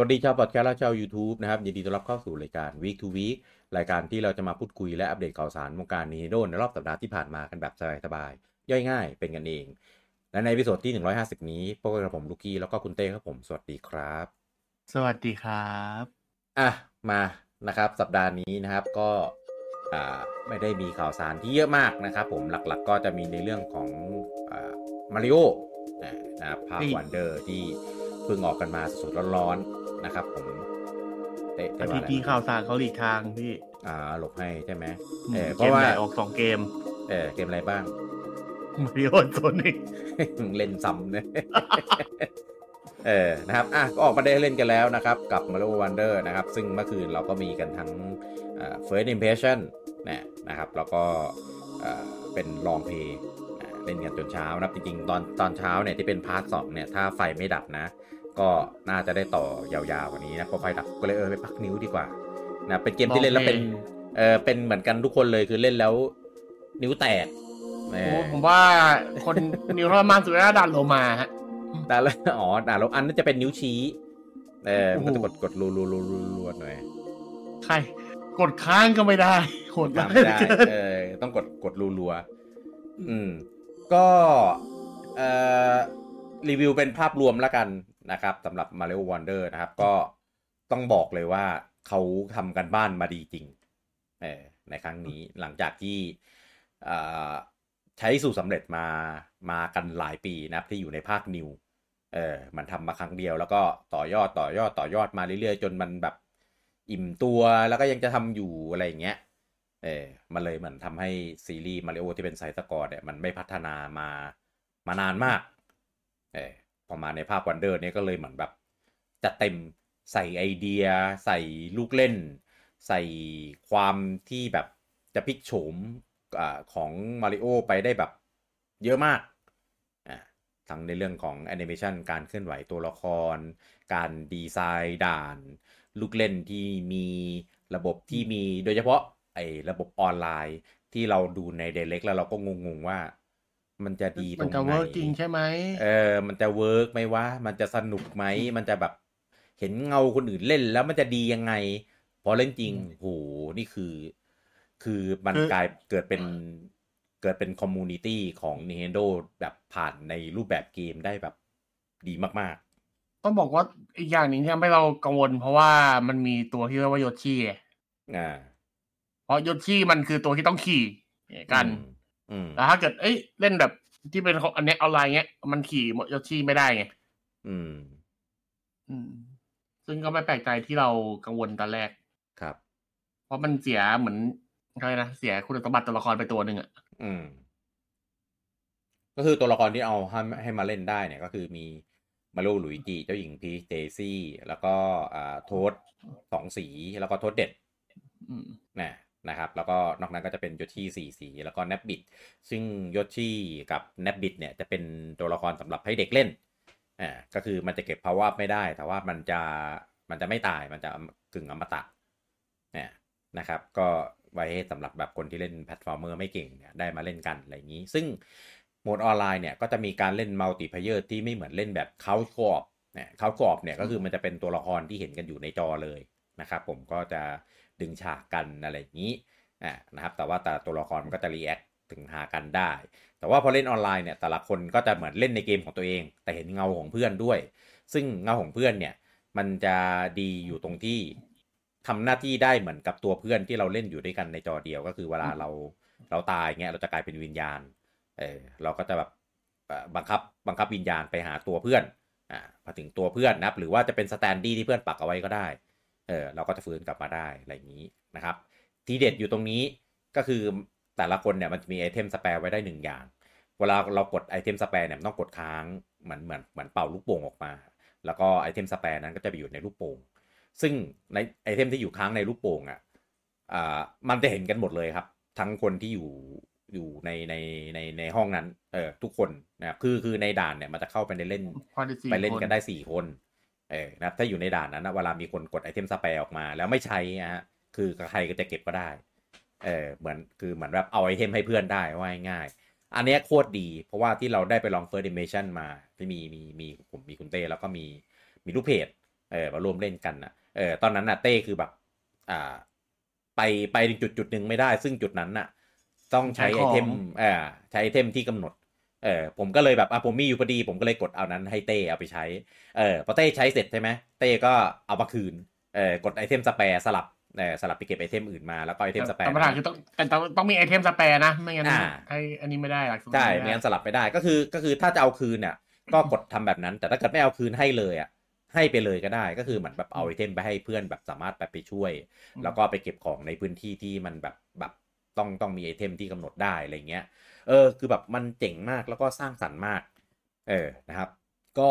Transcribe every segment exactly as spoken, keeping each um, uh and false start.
สวัสดีชาวพอดแคสต์และชาว YouTube นะครับยินดีต้อนรับเข้าสู่รายการ Week to Week รายการที่เราจะมาพูดคุยและอัปเดตข่าวสารวงการ Nintendo ในรอบสัปดาห์ที่ผ่านมากันแบบสบายๆย่อยง่ายเป็นกันเองและในเอพิโซดที่หนึ่งร้อยห้าสิบนี้พวกกับผมลูกี้แล้วก็คุณเต้ครับผมสวัสดีครับสวัสดีครับอ่ะมานะครับสัปดาห์นี้นะครับก็อ่าไม่ได้มีข่าวสารที่เยอะมากนะครับผมหลักๆก็จะมีในเรื่องของอ่า Mario นะภาพ Wonder ที่เพิ่งออกกันมาสดๆร้อนๆนะครับผมเตะทีทีข่าวสารเขาหลีกทางพี่อ่าหลบให้ใช่ไหมเออเพราะว่าออกสองเกมเออเกมอะไรบ้างMario Sonic เล่นซ้ำเนี่ยเออนะครับอ่ะก็ออกมาได้เล่นกันแล้วนะครับกับ Mario Wonder นะครับซึ่งเมื่อคืนเราก็มีกันทั้งเอ่อ First Impression นะนะครับแล้วก็เอ่อเป็น Long Play เล่นกันจนเช้านะครับจริงๆตอนตอนเช้าเนี่ยที่เป็นพาร์ทสองเนี่ยถ้าไฟไม่ดับนะก็น่าจะได้ต่อยาวๆกว่านี้นะพอไฟดับก็เลยเออไปพักนิ้วดีกว่านะเป็นเกมที่เล่นแล้วเป็นเออเป็นเหมือนกันทุกคนเลยคือเล่นแล้วนิ้วแตกโอ้ผมว่าคนนิ้วรอดมากสุดแล้วดันโลมาฮะแต่แล้วอ๋อดันโลอันนั้นจะเป็นนิ้วชี้เออมันจะกดกดรัวๆๆๆหน่อยใครกดค้างก็ไม่ได้โหดมากไม่ได้เออต้องกดกดรัวๆอืมก็เอ่อรีวิวเป็นภาพรวมแล้วกันนะครับสำหรับ Mario Wonder นะครับก็ต้องบอกเลยว่าเขาทำกันบ้านมาดีจริงในครั้งนี้หลังจากที่ใช้สูตรสำเร็จมามากันหลายปีนะครับที่อยู่ในภาค New เออมันทำมาครั้งเดียวแล้วก็ต่อยอดต่อยอดต่อยอดมาเรื่อยๆจนมันแบบอิ่มตัวแล้วก็ยังจะทำอยู่อะไรอย่างเงี้ยเออมันเลยเหมือนทำให้ซีรีส์ Mario ที่เป็นไซส์สกอร์เนี่ยมันไม่พัฒนามามานานมากเออพอมาในภาพ Wonder เนี่ยก็เลยเหมือนแบบจะเต็มใส่ไอเดียใส่ลูกเล่นใส่ความที่แบบจะพลิกโฉมของ Mario ไปได้แบบเยอะมากทั้งในเรื่องของแอนิเมชันการเคลื่อนไหวตัวละครการดีไซน์ด่านลูกเล่นที่มีระบบที่มีโดยเฉพาะไอ้ระบบออนไลน์ที่เราดูใน Direct แล้วเราก็งงๆว่ามันจะดีตรงไหนมันจะเวิร์กจริงใช่ไหมเออมันจะเวิร์กไหมวะมันจะสนุกไหมมันจะแบบเห็นเงาคนอื่นเล่นแล้วมันจะดียังไงพอเล่นจริงโหนี่คือคือมันกลายเกิดเป็นเกิดเป็นคอมมูนิตี้ของ Nintendo แบบผ่านในรูปแบบเกมได้แบบดีมากๆต้องบอกว่าอีกอย่างหนึ่งที่ทำให้เรากังวลเพราะว่ามันมีตัวที่เรียกว่าโยชิอ่าเพราะโยชิมันคือตัวที่ต้องขี่กันแต่ถ้าเกิดเอ้ยเล่นแบบที่เป็นอันนี้ออนไลน์เงี้ยมันขี่มอเตอร์ไซค์ไม่ได้ไงอืมอืมซึ่งก็ไม่แปลกใจที่เรากังวลตอนแรกครับเพราะมันเสียเหมือนอะไรนะเสียคุณสมบัติตัวละครไปตัวนึงอ่ะอืมก็คือตัวละครที่เอาให้ให้มาเล่นได้เนี่ยก็คือมีมาริโอหลุยจิเจ้าหญิงพีชเดซี่แล้วก็อ่าโทสสองสีแล้วก็โทสเด็ดอืมนะนะครับแล้วก็นอกนั้นก็จะเป็นโยชิสี่สีแล้วก็แนบบิดซึ่งโยชิกับแนบบิดเนี่ยจะเป็นตัวละครสำหรับให้เด็กเล่นอ่าก็คือมันจะเก็บ power up ไม่ได้แต่ว่ามันจะมันจะไม่ตายมันจะกึ่งอมตะเนี่ยนะครับก็ไว้สำหรับแบบคนที่เล่นแพลตฟอร์มเมอร์ไม่เก่งเนี่ยได้มาเล่นกันอะไรอย่างนี้ซึ่งโหมดออนไลน์เนี่ยก็จะมีการเล่นมัลติเพลเยอร์ที่ไม่เหมือนเล่นแบบเขากรอบเนี่ยเขากรอบเนี่ยก็คือมันจะเป็นตัวละครที่เห็นกันอยู่ในจอเลยนะครับผมก็จะดึงฉากกันอะไรอย่างนี้อ่านะครับแต่ว่าแต่ตัวละครมันก็จะรีแอคถึงหากันได้แต่ว่าพอเล่นออนไลน์เนี่ยแต่ละคนก็จะเหมือนเล่นในเกมของตัวเองแต่เห็นเงาของเพื่อนด้วยซึ่งเงาของเพื่อนเนี่ยมันจะดีอยู่ตรงที่ทำหน้าที่ได้เหมือนกับตัวเพื่อนที่เราเล่นอยู่ด้วยกันในจอเดียวก็คือเวลาเราเราตายเงี้ยเราจะกลายเป็นวิญญาณเออเราก็จะแบบบังคับบังคับวิญญาณไปหาตัวเพื่อนอ่าพอถึงตัวเพื่อนนะครับหรือว่าจะเป็นสแตนดี้ที่เพื่อนปักเอาไว้ก็ได้เออเราก็จะฟื้นกลับมาได้อะไรอย่างนี้นะครับทีเด็ดอยู่ตรงนี้ก็คือแต่ละคนเนี่ยมันจะมีไอเทมสแปร์ไว้ได้หนึ่งอย่างเวลาเรากดไอเทมสแปร์เนี่ยต้องกดค้างเหมือนเหมือนเหมือนเป่าลูกโป่งออกมาแล้วก็ไอเทมสแปร์นั้นก็จะไปอยู่ในลูกโป่งซึ่งในไอเทมที่อยู่ค้างในลูกโป่งอ่ะอ่ามันจะเห็นกันหมดเลยครับทั้งคนที่อยู่อยู่ในในในในห้องนั้นเออทุกคนนะครับคือคือในด่านเนี่ยมันจะเข้าไปในเล่นไปเล่นกันได้สี่คนเออนะครับถ้าอยู่ในด่านนั้นนะเวลามีคนกดไอเทมสแปร์ออกมาแล้วไม่ใช้นะฮะคือใครก็จะเก็บก็ได้เออเหมือนคือเหมือนแบบเอาไอเทมให้เพื่อนได้ว่าง่ายๆอันนี้โคตรดีเพราะว่าที่เราได้ไปลอง First Dimension มาที่มีมีมีผมมีคุณเต้แล้วก็มีมีลูกเพจ เออมาร่วมเล่นกันนะเออตอนนั้นนะเต้คือแบบอ่าไปไปถึงจุดจุดหนึ่งไม่ได้ซึ่งจุดนั้นนะต้องใช้ไอเทมเออใช้ไอเทมที่กำหนดเออผมก็เลยแบบอ่ะผมมีอยู่พอดีผมก็เลยกดเอานั้นให้เต้เอาไปใช้เออพอเต้ใช้เสร็จใช่ไหมเต้ก็เอามาคืนเออกดไอเทมสแปร์สลับเออสลับไปเก็บไอเทมอื่นมาแล้วก็ไอเทมสแปร์แต่ปัญหาคือต้องแต่ต้องต้องมีไอเทมสแปร์นะไม่งั้นไออันนี้ไม่ได้หรอกใช่ไม่งั้นสลับไม่ได้ก็คือก็คือถ้าจะเอาคืนเนี่ยก็กดทำแบบนั้นแต่ถ้าเกิดไม่เอาคืนให้เลยอ่ะให้ไปเลยก็ได้ก็คือเหมือนแบบเอาไอเทมไปให้เพื่อนแบบสามารถไปไปช่วยแล้วก็ไปเก็บของในพื้นที่ที่มันแบบแบบต้องต้องมีไอเทมที่กำหนดได้อะไรเงี้ยเออคือแบบมันเจ๋งมากแล้วก็สร้างสรรค์มากเออนะครับก็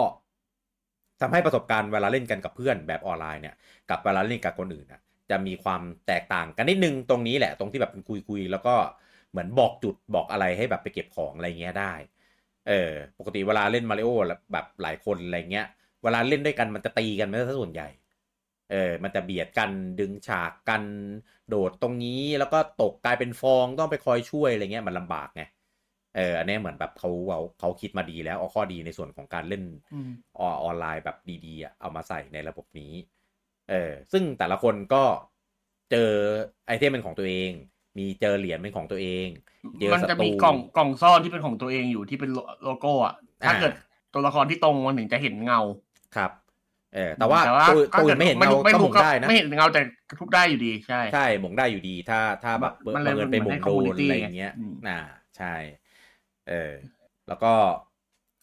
ทำให้ประสบการณ์เวลาเล่นกันกับเพื่อนแบบออนไลน์เนี่ยกับเวลาเล่นกับคนอื่นอ่ะจะมีความแตกต่างกันนิดนึงตรงนี้แหละตรงที่แบบคุยคุยแล้วก็เหมือนบอกจุดบอกอะไรให้แบบไปเก็บของอะไรเงี้ยได้เออปกติเวลาเล่นมาริโอแบบหลายคนอะไรเงี้ยเวลาเล่นด้วยกันมันจะตีกันไม่ซะส่วนใหญ่เออมันจะเบียดกันดึงฉากกันโดดตรงนี้แล้วก็ตกกลายเป็นฟองต้องไปคอยช่วยอะไรเงี้ยมันลำบากไงเอออันนี้เหมือนแบบเขาเอาเขาคิดมาดีแล้วเอาข้อดีในส่วนของการเล่นออนไลน์แบบดีๆเอามาใส่ในระบบนี้เออซึ่งแต่ละคนก็เจอไอเทมเป็นของตัวเองมีเจอเหรียญเป็นของตัวเองเจอศัตรูมันจะมีกล่องกล่องซ่อนที่เป็นของตัวเองอยู่ที่เป็นโลโก้อ่ะถ้าเกิดตัวละครที่ตรงมันถึงจะเห็นเงาครับเออแต่ว่าตัวอื่นไม่เห็นเงาก็หมุนได้นะไม่เห็นเงาแต่ทุบได้อยู่ดีใช่ใช่หมุนได้อยู่ดีถ้าถ้าแบบบังเอิญไปหมุนโดนอะไรอย่างเงี้ยน่าใช่เออแล้วก็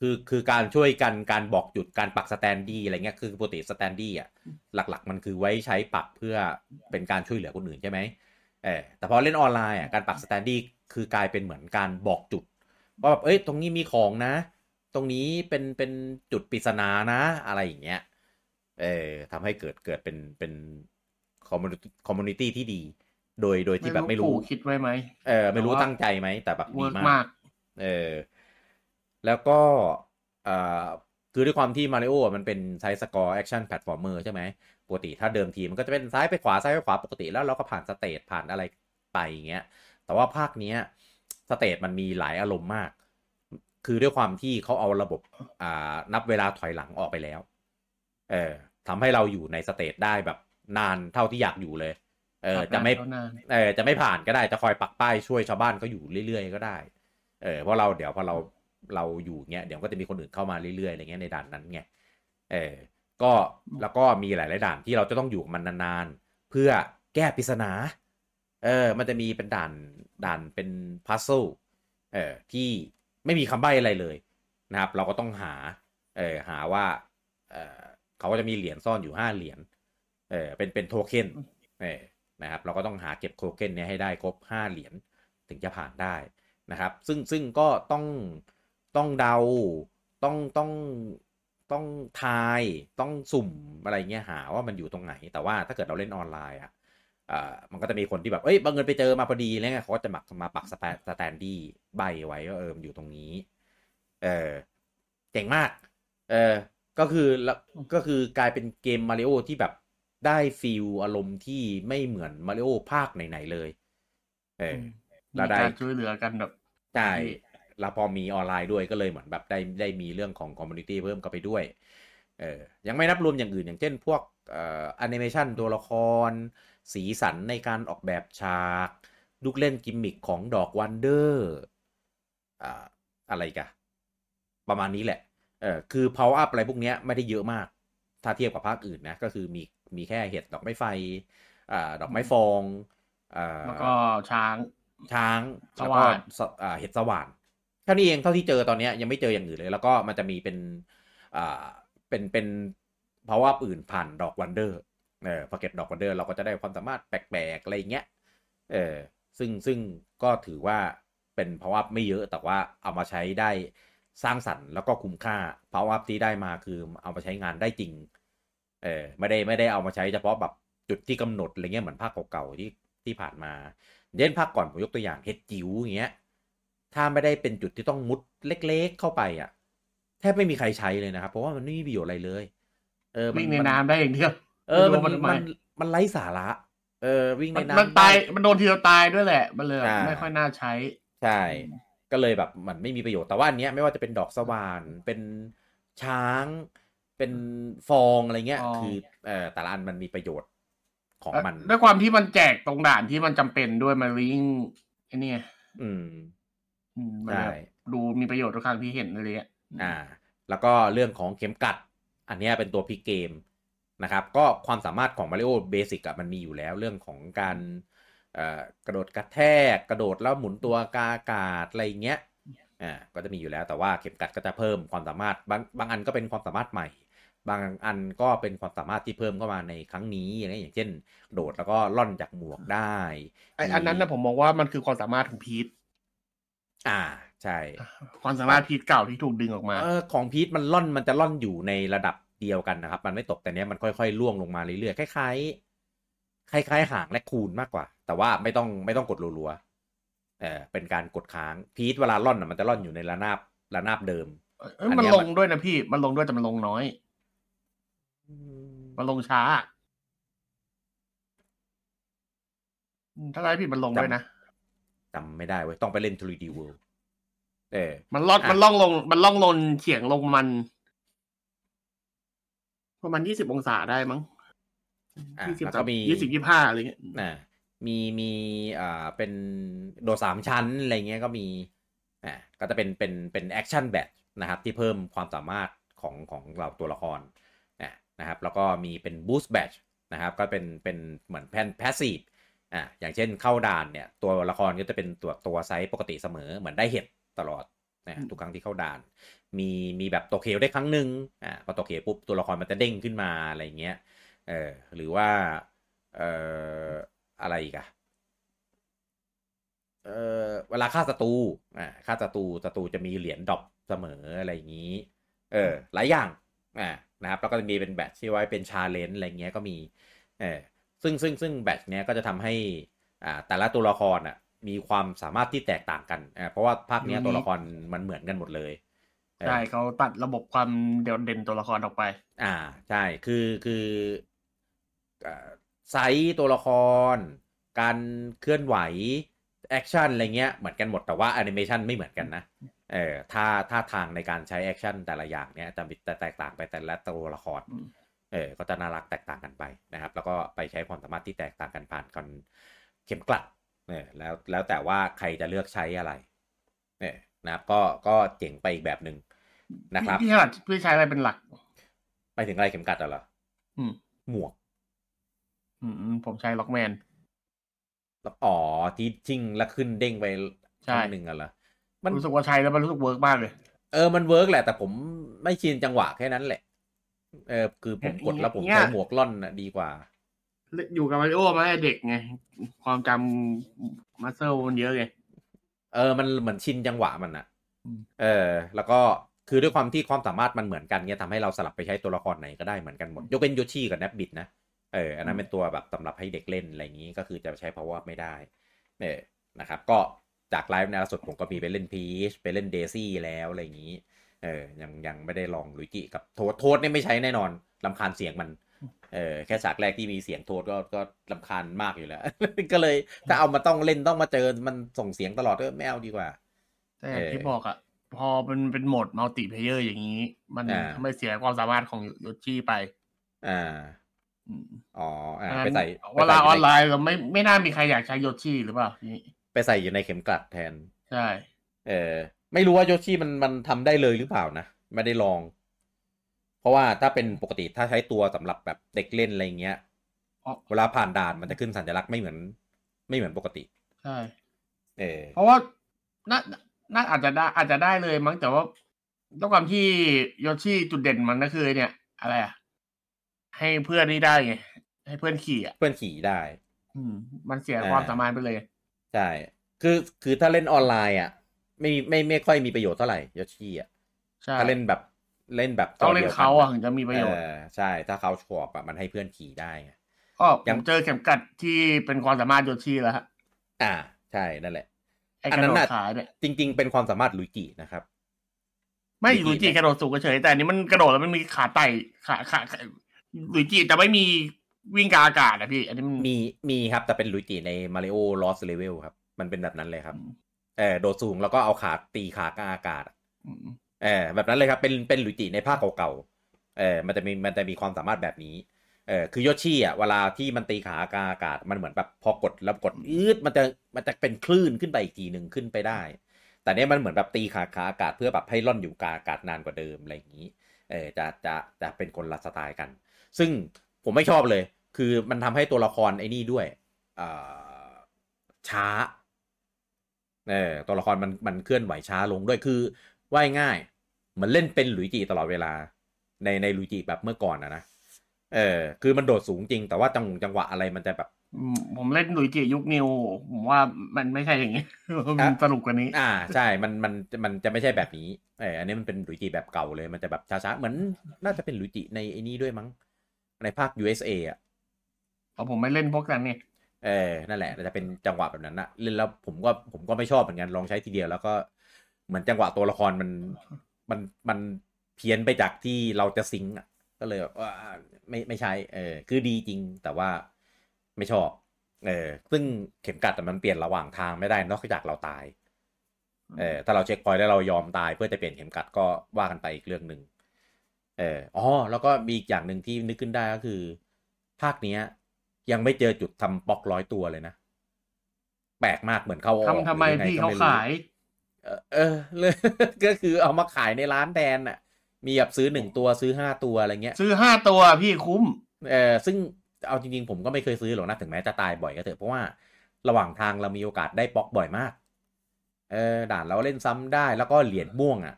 คือคือการช่วยกันการบอกจุดการปักสแตนดี้อะไรเงี้ยคือปกติสแตนดี้อ่ะหลักๆมันคือไว้ใช้ปักเพื่อเป็นการช่วยเหลือคนอื่นใช่ไหมเออแต่พอเล่นออนไลน์อ่ะการปักสแตนดี้คือกลายเป็นเหมือนการบอกจุดว่าแบบเอ้ยตรงนี้มีของนะตรงนี้เป็นเป็นจุดปริศนานะอะไรอย่างเงี้ยเออทำให้เกิดเกิดเป็นเป็นคอมมูนิตี้คอมมูนิตี้ที่ดีโดยโดยที่แบบไม่รู้คิดไว้ไหมเออไม่รู้ตั้งใจไหมแต่แบบดีมากเออแล้วก็อ่าคือด้วยความที่ Mario อ่ะมันเป็นไซส์สกอร์แอคชั่นแพลตฟอร์มเมอร์ใช่ไหมปกติถ้าเดิมทีมันก็จะเป็นซ้ายไปขวาซ้ายไปขวาปกติแล้วเราก็ผ่านสเตจผ่านอะไรไปอย่างเงี้ยแต่ว่าภาคเนี้ยสเตจมันมีหลายอารมณ์มากคือด้วยความที่เขาเอาระบบอ่านับเวลาถอยหลังออกไปแล้วเออทำให้เราอยู่ในสเตจได้แบบนานเท่าที่อยากอยู่เลยเออจะไม่เออจะไม่ผ่านก็ได้จะคอยปักป้ายช่วยชาวบ้านก็อยู่เรื่อยๆก็ได้เออเพราะเราเดี๋ยวพอเราเราอยู่เงี้ยเดี๋ยวก็จะมีคนอื่นเข้ามาเรื่อยๆอะไรเงี้ยในด่านนั้นไงเออก็แล้วก็มีหลายๆด่านที่เราจะต้องอยู่มันนานๆเพื่อแก้ปริศนาเออมันจะมีเป็นด่านด่านเป็นพัซเซิลเออที่ไม่มีคำใบ้อะไรเลยนะครับเราก็ต้องหาเออหาว่าเออเขาก็จะมีเหรียญซ่อนอยู่ห้าเหรียญเออเป็นเป็นโทเค็นเออนะครับเราก็ต้องหาเก็บโทเค็นเนี้ยให้ได้ครบห้าเหรียญถึงจะผ่านได้นะครับซึ่งซึ่งก็ต้องต้องเดาต้องต้องต้องทายต้องสุ่มอะไรเงี้ยหาว่ามันอยู่ตรงไหนแต่ว่าถ้าเกิดเราเล่นออนไลน์อ่ะอ่ามันก็จะมีคนที่แบบเอ้ยบังเอิญไปเจอมาพอดีแล้วไงเขาก็จะหมักมาปักสแตนดี้ใบไว้ว่าเออมันอยู่ตรงนี้เออเจ๋งมากเออก็คือแล้วก็คือกลายเป็นเกมมาริโอที่แบบได้ฟีลอารมณ์ที่ไม่เหมือนมาริโอภาคไหนๆเลยเออเราได้ช่วยเหลือกันแบบใช่แล้วพอมีออนไลน์ด้วยก็เลยเหมือนแบบได้ได้มีเรื่องของคอมมูนิตี้เพิ่มเข้าไปด้วยเออยังไม่นับรวมอย่างอื่นอย่างเช่นพวกเอ่อแอนิเมชันตัวละครสีสันในการออกแบบฉากลูกเล่นกิมมิคของดอกวันเดอร์อ่าอะไรกันประมาณนี้แหละเออคือ power up อะไรพวกเนี้ยไม่ได้เยอะมากถ้าเทียบกับภาคอื่นนะก็คือมีมีแค่เห็ดดอกไม้ไฟอ่าดอกไม้ฟองอ่าแล้วก็ช้างช้างแล้วก็อ่าเห็ดสว่านเท่านี้เองเท่าที่เจอตอนนี้ยังไม่เจออย่างอื่นเลยแล้วก็มันจะมีเป็นอ่าเป็นเป็นเพราะว่าอื่นผ่านดอกวันเดอร์เออพอเก็บดอกวันเดอร์เราก็จะได้ความสามารถแปลกๆอะไรเงี้ยเออซึ่งซึ่งก็ถือว่าเป็นเพราะว่าไม่เยอะแต่ว่าเอามาใช้ได้สร้างสรรค์แล้วก็คุ้มค่าเพราะว่าที่ได้มาคือเอามาใช้งานได้จริงเออไม่ได้ไม่ได้เอามาใช้เฉพาะแบบจุดที่กำหนดอะไรเงี้ยเหมือนภาคเก่าๆที่ที่ผ่านมาเช่นภาคก่อนผมยกตัวอย่างเห็ดจิ๋วอย่างเงี้ยถ้าไม่ได้เป็นจุดที่ต้องมุดเล็กๆเข้าไปอ่ะแทบไม่มีใครใช้เลยนะครับเพราะว่ามันไม่มีประโยชน์อะไรเลยเออวิ่งในน้ำได้อย่างเดียวเออมันมันมันไร้สาระเออวิ่งในน้ำมันตายมันโดนทีเดียวตายด้วยแหละมันเลยไม่ค่อยน่าใช้ใช่ก็เลยแบบมันไม่มีประโยชน์แต่ว่าอันเนี้ยไม่ว่าจะเป็นดอกสว่านเป็นช้าง เป็นฟองอะไรเงี้ยคือเอ่อแต่ละอันมันมีประโยชน์ของมันด้วยความที่มันแจกตรงด่านที่มันจำเป็นด้วยมาลิงไอ้นี่อืมได้ดูมีประโยชน์ทุกครั้งที่เห็นอะไรเงี้ยอ่าแล้วก็เรื่องของเข็มกัดอันนี้เป็นตัวพิกเกมนะครับก็ความสามารถของ Mario Basic อ่ะมันมีอยู่แล้วเรื่องของการเอ่อกระโดดกระแทกกระโดดแล้วหมุนตัวกาอากาศอะไรเงี้ยอ่าก็จะมีอยู่แล้วแต่ว่าเข็มกัดก็จะเพิ่มความสามารถบางบางอันก็เป็นความสามารถใหม่บางอันก็เป็นความสามารถที่เพิ่มเข้ามาในครั้งนี้นะอย่างเช่นโดดแล้วก็ล่อนจากหมวกได้ไอ้อันนั้นนะผมมองว่ามันคือความสามารถของพีทอ่าใช่ความสามารถพีทเก่าที่ถูกดึงออกมาเออของพีทมันล่อนมันจะล่อนอยู่ในระดับเดียวกันนะครับมันไม่ตกแต่เนี้ยมันค่อยๆล่วงลงมาเรื่อยๆคล้ายๆคล้ายๆหางและคูณมากกว่าแต่ว่าไม่ต้องไม่ต้องกดรัวๆเออเป็นการกดค้างพีทเวลาล่อนน่ะมันจะล่อนอยู่ในระนาบระนาบเดิมเอ้ยมันลงด้วยนะพี่มันลงด้วยแต่มันลงน้อยมันลงช้าถ้าไรพี่มันลงด้วยนะจำไม่ได้เว้ยต้องไปเล่น ทรีดี World เออมันล่องมันล่องลงมันล่องลงเฉียงลงมันประมาณยี่สิบองศาได้มั้งยี่สิบแล้วก็มียี่สิบ ยี่สิบห้าอะไรเงี้ยอ่ามีมีอ่าเป็นโดดสามชั้นอะไรเงี้ยก็มีอ่าก็จะเป็นเป็นเป็นแอคชั่นแบทนะครับที่เพิ่มความสามารถของของเราตัวละครนะครับแล้วก็มีเป็น boost badge นะครับก็เป็นเป็นเหมือนแพน passive อ่าอย่างเช่นเข้าด่านเนี่ยตัวละครก็จะเป็นตัวตัวไซส์ปกติเสมอเหมือนได้เห็ดตลอดนะทุกครั้งที่เข้าด่านมีมีแบบตกเขวได้ครั้งนึงอ่าพอตกเขวปุ๊บตัวละครมันจะเด้งขึ้นมาอะไรเงี้ยเออหรือว่าเอ่ออะไรอีกอะเออเวลาฆ่าศัตรูอ่าฆ่าศัตรูศัตรูจะมีเหรียญดรอปเสมออะไรอย่างงี้เออหลายอย่างอ่านะครับแล้วก็จะมีเป็นแบตช์ที่ไว้เป็นชาเลนจ์อะไรเงี้ยก็มีเออซึ่งซึ่งซึ่งแบตช์เนี้ยก็จะทำให้อ่าแต่ละตัวละครอ่ะมีความสามารถที่แตกต่างกันอ่าเพราะว่าภาคเนี้ยตัวละครมันเหมือนกันหมดเลยใช่เขาตัดระบบความเด่นตัวละครออกไปอ่าใช่คือคืออ่าไซส์ตัวละครการเคลื่อนไหวแอคชั่นอะไรเงี้ยเหมือนกันหมดแต่ว่าแอนิเมชันไม่เหมือนกันนะเออท่าท่าทางในการใช้แอคชั่นแต่ละอย่างเนี้ยจะจะแตกต่างไปแต่ละตัวละครเออก็จะน่ารักแตกต่างกันไปนะครับแล้วก็ไปใช้ความสามารถที่แตกต่างกันผ่านกันเข็มกลัดเออแล้วแล้วแต่ว่าใครจะเลือกใช้อะไรเออนะครับก็ก็เจ๋งไปอีกแบบนึงนะครับพี่หัดพี่ใช้อะไรเป็นหลักไปถึงอะไรเข็มกลัดเหรออืมหมวกอืมผมใช้ล็อกแมนอ๋อที่ทิ้งแล้วขึ้นเด้งไปข้างนึงอ่ะเหรอมันรู้สึกว่าใช้แล้วมันรู้สึกเวิร์กมากเลยเออมันเวิร์กแหละแต่ผมไม่ชินจังหวะแค่นั้นแหละเออคือผมกดแล้วผมใส่หมวกล่อนน่ะดีกว่าอยู่กับมาริโอ้มาเด็กไงความจำมัสเซิลมันเยอะไงเออมันเหมือนชินจังหวะมันน่ะเออแล้วก็คือด้วยความที่ความสามารถมันเหมือนกันเนี่ยทำให้เราสลับไปใช้ตัวละครไหนก็ได้เหมือนกันหมดยกเว้นโยชิกับแนบบิดนะเอออันนั้นเป็นตัวแบบสำหรับให้เด็กเล่นอะไรอย่างนี้ก็คือจะใช้ power up ไม่ได้เนี่ยนะครับก็จากไลฟ์ในล่าสุดผมก็มีไปเล่นพีชไปเล่นเดซี่แล้วอะไรอย่างนี้เออยังยังไม่ได้ลองลุยจิกับโทษโทษนี่ไม่ใช้แน่นอนรำคาญเสียงมันเออแค่ฉากแรกที่มีเสียงโทษก็ก็รำคาญมากอยู่แล้ว ก็เลยถ้าเอามาต้องเล่นต้องมาเจอมันส่งเสียงตลอดก็ไม่เอาดีกว่าแต่ที่บอกอะพอมันเป็นโหมดมัลติเพลเยอร์อย่างนี้มันไม่เสียความสามารถของโยชิไปอ่าอ๋ออ่าไปใส่เวลาออนไลน์เราไม่ไม่น่ามีใครอยากใช้โยชิหรือเปล่าไปใส่อยู่ในเข็มกลัดแทนใช่เออไม่รู้ว่าโยชิมันมันทำได้เลยหรือเปล่านะไม่ได้ลองเพราะว่าถ้าเป็นปกติถ้าใช้ตัวสำหรับแบบเด็กเล่นอะไรเงี้ยเวลาผ่านด่านมันจะขึ้นสัญลักษณ์ไม่เหมือนไม่เหมือนปกติใช่เออเพราะว่าน่าน่าอาจจะได้อาจจะได้เลยมั้งแต่ว่าด้วยความที่โยชิจุดเด่นมันก็คือเนี่ยอะไรอะให้เพื่อนนี่ได้ไงให้เพื่อนขี่อ่ะเพื่อนขี่ได้อืมมันเสียความสามารถไปเลยใช่คือคือถ้าเล่นออนไลน์อ่ะไม่ไม่ไม่ค่อยมีประโยชน์เท่าไหร่โยชิอ่ะถ้าเล่นแบบเล่นแบบต้องเล่นเขาอ่ะถึงจะมีประโยชน์ใช่ถ้าเขาชอบอ่ะมันให้เพื่อนขี่ได้ก็ยังเจอเข็มกัดที่เป็นความสามารถโยชิแล้วฮะอ่าใช่นั่นแหละอันนั้นน่ะจริงๆเป็นความสามารถลุยจินะครับไม่ลุยจิกระโดดสูงเฉยแต่อันนี้มันกระโดดแล้วมันมีขาไต่ขาขาลุยจิแต่ไม่มีวิ่งกาอากาศนะพี่อันนี้มีมีครับแต่เป็นลุยจิใน Mario Lost Level ครับมันเป็นแบบนั้นเลยครับเออโดดสูงแล้วก็เอาขาตีขากาอากาศเออแบบนั้นเลยครับเป็นเป็นลุยจิในภาคเก่า เออมันจะมีมันจะมีความสามารถแบบนี้เออคือโยชิอ่ะเวลาที่มันตีขากลางอากาศมันเหมือนแบบพอกดแล้วกดอืดมันจะมันจะเป็นคลื่นขึ้นไปอีกทีนึงขึ้นไปได้แต่เนี้ยมันเหมือนแบบตีขาขาอากาศเพื่อแบบให้ล่อนอยู่กลางอากาศนานกว่าเดิมอะไรอย่างนี้เออจะจะจะเป็นคนละสไตล์กันซึ่งผมไม่ชอบเลยคือมันทำให้ตัวละครไอ้นี่ด้วยอ่าช้าเออตัวละครมันมันเคลื่อนไหวช้าลงด้วยคือว่ายง่ายมันเล่นเป็นหลุยจิตลอดเวลาในในหลุยจิแบบเมื่อก่อนนะนะเออคือมันโดดสูงจริงแต่ว่าจังจังหวะอะไรมันจะแบบผมเล่นหลุยจิยุคนิวผมว่ามันไม่ใช่อย่างนี้มันสนุกกว่านี้อ่าใช่มันมันมันจะไม่ใช่แบบนี้เอออันนี้มันเป็นหลุยจิแบบเก่าเลยมันจะแบบช้าๆเหมือนน่าจะเป็นหลุยจิในไอ้นี่ด้วยมั้งในภาค ยู เอส เอ อ่ะเพราะผมไม่เล่นพวกนั้นไงเออนั่นแหละจะเป็นจังหวะแบบนั้นนะเล่นแล้วผมก็ผมก็ไม่ชอบเหมือนกันลองใช้ทีเดียวแล้วก็เหมือนจังหวะตัวละครมันมันมันเพี้ยนไปจากที่เราจะซิงค์อ่ะก็เลยแบบว่าไม่ไม่ใช่เออคือดีจริงแต่ว่าไม่ชอบเออซึ่งเข็มกัดมันเปลี่ยนระหว่างทางไม่ได้นอกจากเราตายเออถ้าเราเช็คพอยต์แล้วเรายอมตายเพื่อจะเปลี่ยนเข็มกัดก็ว่ากันไปอีกเรื่องนึงเอออ๋อแล้วก็มีอีกอย่างนึงที่นึกขึ้นได้ก็คือภาคเนี้ยยังไม่เจอจุดทำบล็อกร้อยตัวเลยนะแปลกมากเหมือนเขาทำทำไมพี่เขาขายเออเออเลยก็คือเอามาขายในร้านแทนน่ะมีแบบซื้อหนึ่งตัวซื้อห้าตัวอะไรเงี้ยซื้อห้าตัวพี่คุ้มเออซึ่งเอาจริงๆผมก็ไม่เคยซื้อหรอกนะถึงแม้จะตายบ่อยก็เถอะเพราะว่าระหว่างทางเรามีโอกาสได้บล็อกบ่อยมากเออด่านเราเล่นซ้ำได้แล้วก็เหรียญม่วงอ่ะ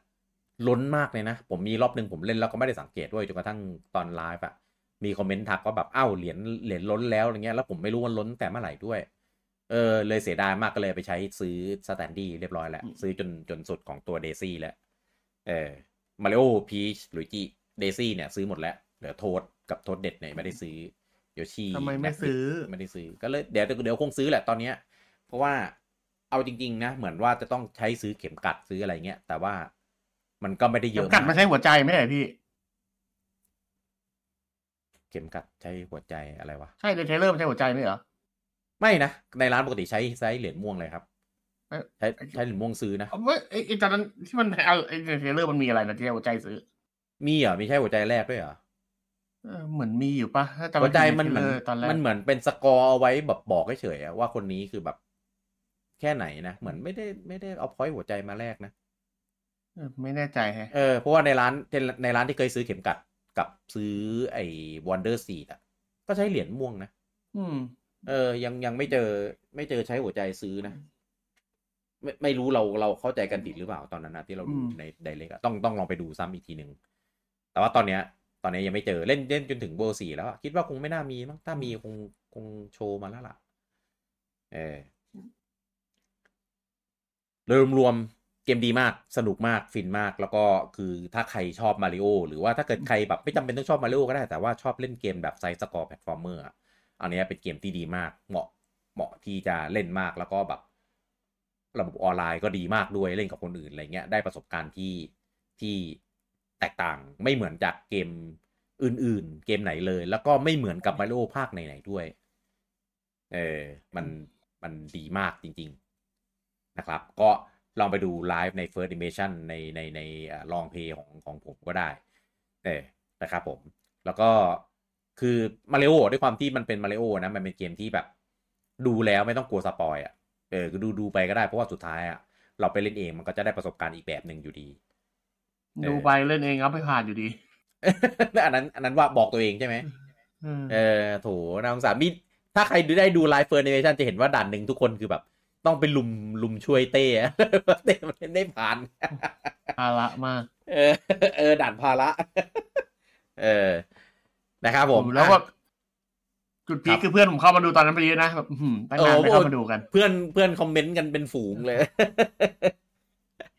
ล้นมากเลยนะผมมีรอบนึงผมเล่นแล้วก็ไม่ได้สังเกตด้วยจนกระทั่งตอนไลฟ์อ่ะมีคอมเมนต์ทักว่าแบบอ้าวเหรียญเหรียญล้นแล้วอะไรเงี้ยแล้วผมไม่รู้ว่าล้นแต่เมื่อไหร่ด้วยเออเลยเสียดายมากก็เลยไปใช้ซื้อสแตนดี้เรียบร้อยแล้วซื้อจนจนสุดของตัวเดซี่แล้วเออมาริโอพีชหลุยจิเดซี่เนี่ยซื้อหมดแล้วเหลือโทษกับโทษเด็ดเนี่ยไม่ได้ซื้อโยชิทำไมไม่ซื้อไม่ได้ซื้อก็เลยเดี๋ยวเดี๋ยวคงซื้อแหละตอนเนี้ยเพราะว่าเอาจริงๆนะเหมือนว่าจะต้องใช้ซื้อเข็มกัดซื้ออะไรเงี้ยแต่ว่ามันก็ไม่ได้เยอะเข็มกัดมันใช้หัวใจไม่ได้พี่เข็มกัดใช้หัวใจอะไรวะใช่ในเทเลอร์มันใช้หัวใจไหมเหรอไม่นะในร้านปกติใช้ไซส์เหรียญม่วงเลยครับใช้ใช้เหรียญม่วงซื้อนะไอ้ไอ้ตอนนั้นที่มันเอาไอ้ในเทเลอร์มันมีอะไรนะที่หัวใจซื้อมีเหรอมีใช้หัวใจแรกด้วยเหรอเหมือนมีอยู่ปะหัวใจมันเหมือนมันเหมือนเป็นสกอร์เอาไว้แบบบอกเฉยๆว่าคนนี้คือแบบแค่ไหนนะเหมือนไม่ได้ไม่ได้เอาพอยต์หัวใจมาแรกนะไม่แน่ใจฮะเออเพราะว่าในร้านในร้านที่เคยซื้อเข็มกัดกับซื้อไอ้ Wonder Seed อ่ะก็ใช้เหรียญม่วงนะอืมเออยังยังไม่เจอไม่เจอใช้หัวใจซื้อนะไม่ไม่รู้เราเราเข้าใจกันผิดหรือเปล่าตอนนั้นนะที่เราดูในไดเรกอ่ะต้องต้องลองไปดูซ้ำอีกทีนึงแต่ว่าตอนเนี้ยตอนนี้ยังไม่เจอเล่นเล่นจนถึงเบอร์สี่แล้วคิดว่าคงไม่น่ามีมั้งถ้ามีคงคงโชว์มาแล้วล่ะเออโดยรวมเกมดีมากสนุกมากฟินมากแล้วก็คือถ้าใครชอบ Mario หรือว่าถ้าเกิดใครแบบไม่จำเป็นต้องชอบ Mario ก็ได้แต่ว่าชอบเล่นเกมแบบไซส์สกอร์แพลตฟอร์มเมอร์อันนี้เป็นเกมที่ดีมากเหมาะเหมาะที่จะเล่นมากแล้วก็แบบระบบออนไลน์ก็ดีมากด้วยเล่นกับคนอื่นอะไรเงี้ยได้ประสบการณ์ที่ที่แตกต่างไม่เหมือนจากเกมอื่นๆเกมไหนเลยแล้วก็ไม่เหมือนกับ Mario ภาคไหนๆด้วยเออมันมันดีมากจริงๆนะครับก็ลองไปดูไลฟ์ใน First Dimension ในในในลองเพลย์ของของผมก็ได้เออนะครับผมแล้วก็คือ Mario ด้วยความที่มันเป็น Mario นะมันเป็นเกมที่แบบดูแล้วไม่ต้องกลัวสปอยอ่ะเออดูดูไปก็ได้เพราะว่าสุดท้ายอ่ะเราไปเล่นเองมันก็จะได้ประสบการณ์อีกแบบนึงอยู่ดีดูไปเล่นเองครับไม่ผ่านอยู่ดี อันนั้นอันนั้นว่าบอกตัวเองใช่ไหม เออโถน้องสามีถ้าใครดูได้ดูไลฟ์ First Dimension จะเห็นว่าด่านนึงทุกคนคือแบบต้องไปลุมลุมช่วยเต้เต้มันได้ผ่านภาระมากเออเออด่านภาระเออนะครับผมแล้วก็จุดพีคคือเพื่อนผมเข้ามาดูตอนนั้นพอดีนะแบบตั้งนานไม่เข้ามาดูกันเพื่อนเพื่อนคอมเมนต์กันเป็นฝูงเลย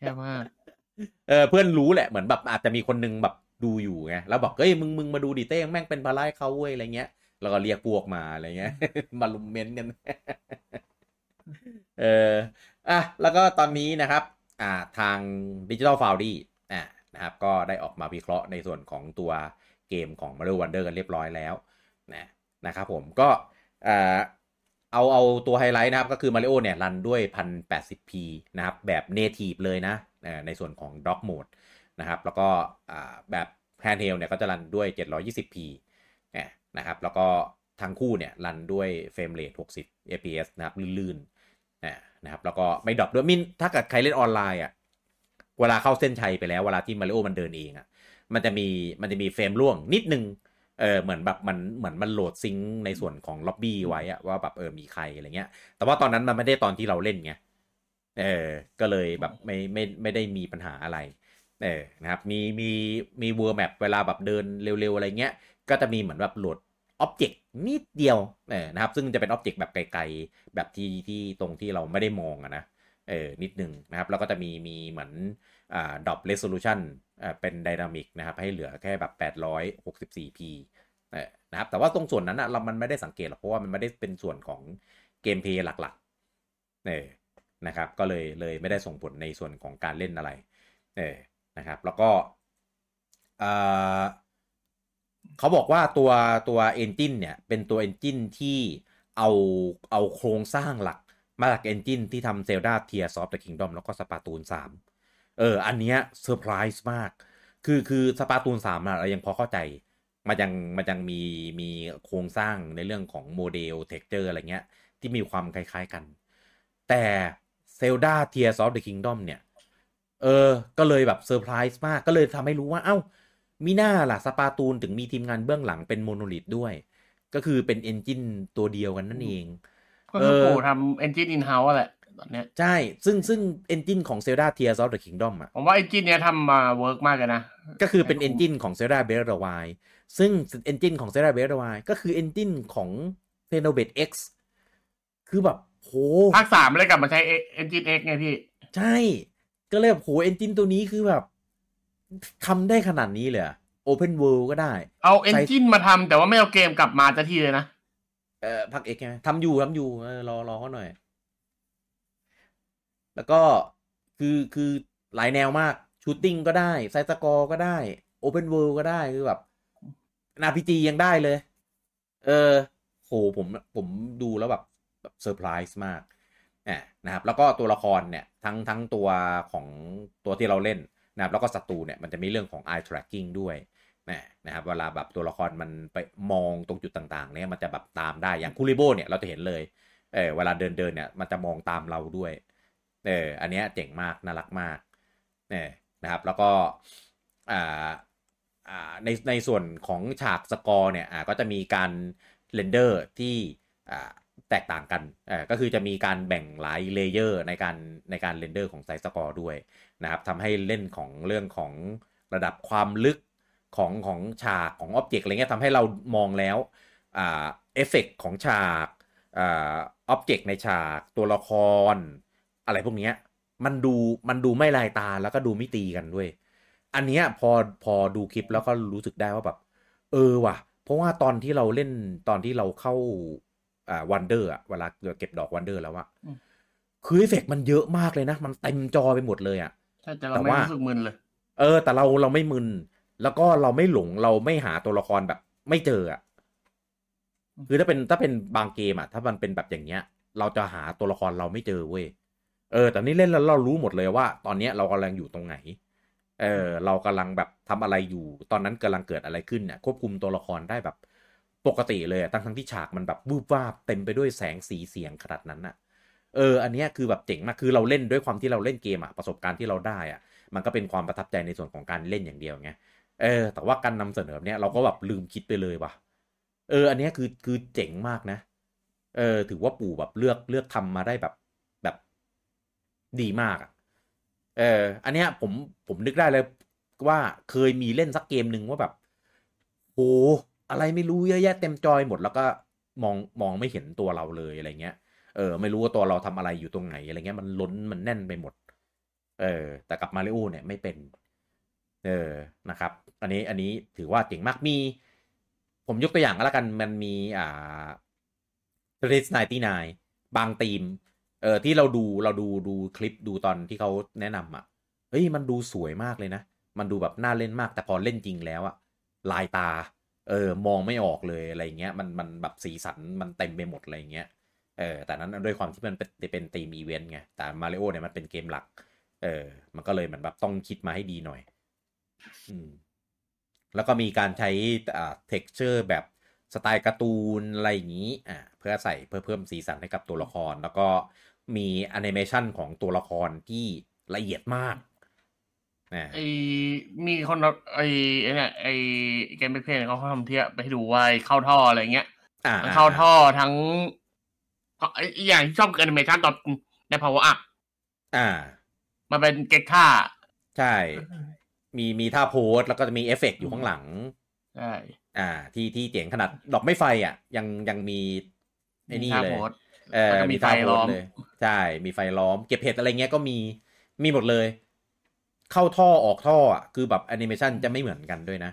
แย่มากเออเพื่อนรู้แหละเหมือนแบบอาจจะมีคนนึงแบบดูอยู่ไงแล้วบอกเอ้ยมึงมึงมาดูดิเต้แม่งเป็นภาระให้เขาเว้ยอะไรเงี้ยแล้วก็เรียกพวกมาอะไรเงี้ยมาลุมเม้นกันเอออ่ะแล้วก็ตอนนี้นะครับอ่าทาง Digital Foundry อ่านะครับก็ได้ออกมาวิเคราะห์ในส่วนของตัวเกมของ Mario Wonder กันเรียบร้อยแล้วนะนะครับผมก็เอ่อเอาเอาตัวไฮไลท์นะครับก็คือ Mario เนี่ยรันด้วย หนึ่งพันแปดสิบพี นะครับแบบ Native เลยนะในส่วนของ Dock Mode นะครับแล้วก็อ่าแบบ handheld เนี่ยก็จะรันด้วย เจ็ดร้อยยี่สิบพี นะนะครับแล้วก็ทั้งคู่เนี่ยรันด้วยเฟรมเรทหกสิบ เอฟ พี เอส นะครับลื่นๆนะนะครับแล้วก็ไม่ดรอปด้วยมินถ้าเกิดใครเล่นออนไลน์อ่ะเวลาเข้าเส้นชัยไปแล้วเวลาที่มาริโอมันเดินเองอ่ะมันจะมีมันจะมีเฟรมร่วงนิดนึงเออเหมือนแบบมันเหมือนมันโหลดซิงค์ในส่วนของล็อบบี้ไว้อะว่าแบบเออมีใครอะไรเงี้ยแต่ว่าตอนนั้นมันไม่ได้ตอนที่เราเล่นไงเออก็เลยแบบไม่ไม่ไม่ได้มีปัญหาอะไรเออนะครับมีมีมีเวอร์แมปเวลาแบบเดินเร็วๆอะไรเงี้ยก็จะมีเหมือนแบบโหลดอ็อบเจกต์นิดเดียวเออนะครับซึ่งจะเป็นอ็อบเจกต์แบบไกลๆแบบที่ที่ตรงที่เราไม่ได้มองอะนะเออนิดนึงนะครับแล้วก็จะมีมีเหมือนอ่าดรอปเรโซลูชั่นอ่าเป็นไดนามิกนะครับให้เหลือแค่แบบแปดร้อยหกสิบสี่ พี เออนะครับแต่ว่าตรงส่วนนั้นน่ะเรามันไม่ได้สังเกตหรอกเพราะว่ามันไม่ได้เป็นส่วนของเกมเพลย์หลักๆเออนะครับก็เลยเลยไม่ได้ส่งผลในส่วนของการเล่นอะไรเออนะครับแล้วก็เอ่อเขาบอกว่าตัวตัวเอนจินเนี่ยเป็นตัวเอนจินที่เอาเอาโครงสร้างหลักมาจากเอนจินที่ทำ Zelda Tears of the Kingdom แล้วก็ Splatoon สามเอออันเนี้ยเซอร์ไพรส์มากคือคือ Splatoon สามน่ะเรายังพอเข้าใจมันยังมันยังมีมีโครงสร้างในเรื่องของโมเดลเท็กเจอร์อะไรเงี้ยที่มีความคล้ายๆกันแต่ Zelda Tears of the Kingdom เนี่ยเออก็เลยแบบเซอร์ไพรส์มากก็เลยทำให้รู้ว่าเอ้ามีหน้าล่ะ Splatoon ถึงมีทีมงานเบื้องหลังเป็นโมโนลิทด้วยก็คือเป็นเอนจินตัวเดียวกันนั่นเองก็คือปู่ทำ engine in house แหละตอนเนี้ยใช่ซึ่งซึ่ง engine ของ Zelda Tears of the Kingdom อ่ะผมว่า engine เนี้ยทำมาเวิร์กมากเลยนะก็คือเป็น engine ของ Zelda Breath of the Wild ซึ่ง engine ของ Zelda Breath of the Wild ก็คือ engine ของ Xenoblade X คือแบบโหภาคสามเลยกลับมาใช้ engine X ไงพี่ใช่ก็เลยแบบโห engine ตัวนี้คือแบบทำได้ขนาดนี้เลยอ่ะ Open World ก็ได้เอา engine มาทำแต่ว่าไม่เอาเกมกลับมาซะทีเลยนะเอ่อพักเอกใช่ไหมทำอยู่ทำอยู่รอรอเขาหน่อยแล้วก็คือคือหลายแนวมากชูตติ้งก็ได้ไซต์สกอร์ก็ได้โอเพนเวิลด์ก็ได้คือแบบนาพีจียังได้เลยเออโหผมผมดูแล้วแบบแบบเซอร์ไพรส์มากอ่ะนะครับแล้วก็ตัวละครเนี่ยทั้งทั้งตัวของตัวที่เราเล่นนะครับแล้วก็ศัตรูเนี่ยมันจะมีเรื่องของ eye tracking ด้วยนะครับเวลาแบบตัวละครมันไปมองตรงจุดต่างๆเนี่ยมันจะแบบตามได้อย่างคูริโบเนี่ยเราจะเห็นเลยเออเวลาเดินๆเนี่ยมันจะมองตามเราด้วยเอออันเนี้ยเจ๋งมากน่ารักมากเนี่ยนะครับแล้วก็อ่าอ่าในในส่วนของฉากสกอร์เนี่ยอ่าก็จะมีการเรนเดอร์ที่อ่าแตกต่างกันเออก็คือจะมีการแบ่งหลายเลเยอร์ในการในการเรนเดอร์ของไซส์สกอร์ด้วยนะครับทำให้เล่นของเรื่องของระดับความลึกของของฉากของอ็อบเจกต์อะไรเงี้ยทำให้เรามองแล้วอ่าเอฟเฟกต์ของฉากอ่าอ็อบเจกต์ในฉากตัวละครอะไรพวกเนี้ยมันดูมันดูไม่ลายตาแล้วก็ดูไม่ตีกันด้วยอันเนี้ยพอพอดูคลิปแล้วก็รู้สึกได้ว่าแบบเออว่ะเพราะว่าตอนที่เราเล่นตอนที่เราเข้าอ่า Wonder อ่ะเวลาเก็บดอก Wonder แล้วอ่ะคือเอฟเฟกต์มันเยอะมากเลยนะมันเต็มจอไปหมดเลยอ่ะแต่เราไม่รู้สึกมึนเลยเออแต่เราเราไม่มึนแล้วก็เราไม่หลงเราไม่หาตัวละครแบบไม่เจออ่ะคือถ้าเป็นถ้าเป็นบางเกมอ่ะถ้ามันเป็นแบบอย่างเงี้ยเราจะหาตัวละครเราไม่เจอเว้ยเออแต่นี่เล่นแล้วเรารู้หมดเลยว่าตอนเนี้ยเรากำลังอยู่ตรงไหนเออเรากำลังแบบทำอะไรอยู่ตอนนั้นกำลังเกิดอะไรขึ้นเนี่ยควบคุมตัวละครได้แบบปกติเลยทั้งทั้งที่ฉากมันแบบวูบวาบเต็มไปด้วยแสงสีเสียงขนาดนั้นอ่ะเอออันเนี้ยคือแบบเจ๋งมากคือเราเล่นด้วยความที่เราเล่นเกมอ่ะประสบการณ์ที่เราได้อ่ะมันก็เป็นความประทับใจในส่วนของการเล่นอย่างเดียวไงเออแต่ว่าการนำเสนอเนี่ยเราก็แบบลืมคิดไปเลยว่ะเอออันนี้คือคือเจ๋งมากนะเออถือว่าปู่แบบเลือกเลือกทำมาได้แบบแบบดีมากอ่ะเอออันเนี้ยผมผมนึกได้เลยว่าเคยมีเล่นสักเกมหนึ่งว่าแบบโอ้อะไรไม่รู้เยอะแยะเต็มจอยหมดแล้วก็มองมองไม่เห็นตัวเราเลยอะไรเงี้ยเออไม่รู้ว่าตัวเราทำอะไรอยู่ตรงไหนอะไรเงี้ยมันล้นมันแน่นไปหมดเออแต่กับมาริโอเนี่ยไม่เป็นเออนะครับอันนี้อันนี้ถือว่าเจ๋งมากมีผมยกตัวอย่างก็แล้วกันมันมีอ่าเทรนด์ไนน์ตี้ไนน์บางธีมเออที่เราดูเราดูดูคลิปดูตอนที่เขาแนะนำอ่ะเฮ้ยมันดูสวยมากเลยนะมันดูแบบน่าเล่นมากแต่พอเล่นจริงแล้วอ่ะลายตาเออมองไม่ออกเลยอะไรเงี้ยมันมันแบบสีสันมันเต็มไปหมดอะไรเงี้ยเออแต่นั้นด้วยความที่มันเป็นเป็นธีมอีเวนต์ไงแต่ Mario เนี่ยมันเป็นเกมหลักเออมันก็เลยเหมือนแบบต้องคิดมาให้ดีหน่อย แล้วก็มีการใช้อ่า texture แบบสไตล์การ์ตูนอะไรอย่างนี้อ่าเพื่อใส่เพื่อเพิ่มสีสันให้กับตัวละครแล้วก็มีแอนิเมชันของตัวละครที่ละเอียดมากนะไอมีคนไอเนี่ยไอเกมเพลย์เนี่ยเขาทำเทียบไปให้ดูว่าเข้าท่ออะไรเงี้ยเข้าท่อทั้งไออย่างที่ชอบคือแอนิเมชันตอนใน Power Up อ่ามันเป็นเก็กท่าใช่มีมีท่าโพสแล้วก็จะมีเอฟเฟกต์อยู่ข้างหลังใช่อ่าที่ที่เจ๋งขนาดดอกไม้ไฟอ่ะยังยังมีไอ้นี่เลยเออมีไฟล้อมใช่มีไฟล้อมเก็บเห็ดอะไรเงี้ยก็มีมีหมดเลยเข้าท่อออกท่ออ่ะคือแบบแอนิเมชันจะไม่เหมือนกันด้วยนะ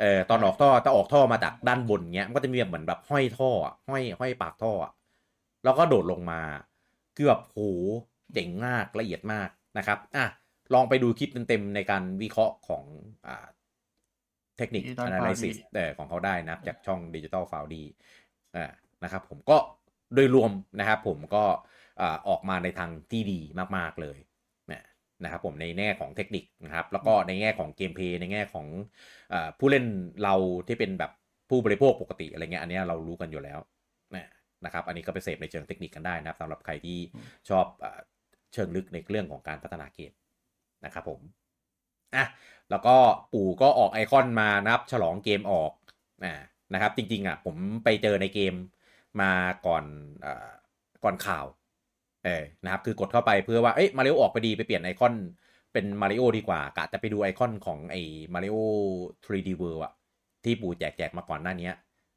เออตอนออกท่อถ้าออกท่อมาจากด้านบนเงี้ยมันก็จะมีแบบเหมือนแบบห้อยท่อห้อยห้อยปากท่อแล้วก็โดดลงมาคือแบบโหเจ๋งมากละเอียดมากนะครับอ่ะลองไปดูคลิปเต็มๆในการวิเคราะห์ของอ่าเทคนิค analysis เอ่อของเขาได้นะจากช่อง Digital Foundry อ่านะครับผมก็โดยรวมนะครับผมก็ออกมาในทางที่ดีมากๆเลยนะครับผมในแง่ของเทคนิคนะครับแล้วก็ในแง่ของเกมเพลย์ในแง่ของเอ่อผู้เล่นเราที่เป็นแบบผู้บริโภคปกติอะไรเงี้ยอันนี้เรารู้กันอยู่แล้วนะครับอันนี้ก็ไปเสพในเชิงเทคนิคกันได้นะครับสำหรับใครที่ชอบเชิงลึกในเรื่องของการพัฒนาเกมนะครับผมอ่ะแล้วก็ปู่ก็ออกไอคอนมานะครับฉลองเกมออกนะครับจริงๆอ่ะผมไปเจอในเกมมาก่อนเอ่อก่อนข่าวเออนะครับคือกดเข้าไปเพื่อว่าเอ๊ะมาริโอออกไปดีไปเปลี่ยนไอคอนเป็นมาริโอดีกว่ากะจะไปดูไอคอนของไอ้มาริโอ ทรี ดี World อ่ะที่ปู่แจกๆมาก่อนหน้านี้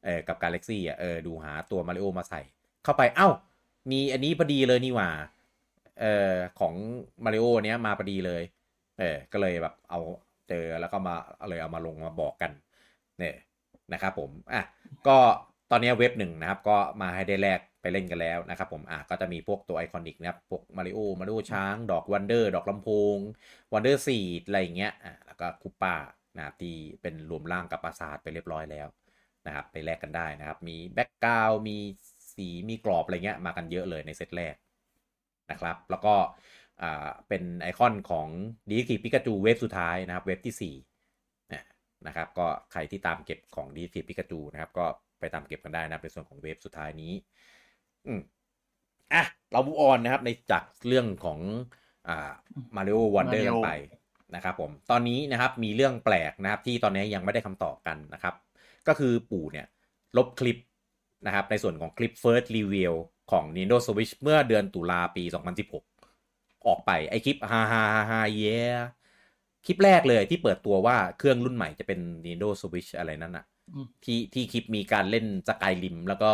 เออกับ Galaxy อ่ะเออดูหาตัวมาริโอมาใส่เข้าไปเอ้ามีอันนี้พอดีเลยนี่หว่าเออของมาริโอเนี้ยมาพอดีเลยเออก็เลยแบบเอาเจอแล้วก็มาเลยเอามาลงมาบอกกันเนี่ยนะครับผมอ่ะก็ตอนนี้เว็บหนึ่งนะครับก็มาให้ได้แลกไปเล่นกันแล้วนะครับผมอ่ะก็จะมีพวกตัวไอคอนิกนะครับพวกมาริโอมาริโอช้างดอกวันเดอร์ดอกลำโพงวันเดอร์ซีดอะไรอย่างเงี้ยอ่ะแล้วก็คุปป้านะครับที่เป็นรวมร่างกับปราสาทไปเรียบร้อยแล้วนะครับไปแลกกันได้นะครับมีแบ็กกราวด์มีสีมีกรอบอะไรเงี้ยมากันเยอะเลยในเซตแรกนะครับแล้วก็อ่าเป็นไอคอนของDetective Pikachu เว็บสุดท้ายนะครับเว็บที่สี่นะนะครับก็ใครที่ตามเก็บของDetective Pikachuนะครับก็ไปตามเก็บกันได้นะในส่วนของเว็บสุดท้ายนี้อืมอ่ะเราบูออนนะครับในจากเรื่องของอ่า Mario Wonder กันไปนะครับผมตอนนี้นะครับมีเรื่องแปลกนะครับที่ตอนนี้ยังไม่ได้คำตอบกันนะครับก็คือปู่เนี่ยลบคลิปนะครับในส่วนของคลิป First Reveal ของ Nintendo Switch เมื่อเดือนตุลาปีสองพันสิบหกออกไปไอคลิปฮ่าๆๆเย้คลิปแรกเลยที่เปิดตัวว่าเครื่องรุ่นใหม่จะเป็น Nintendo Switch อะไรนั่นน่ะที่ที่คลิปมีการเล่นสกายริมแล้วก็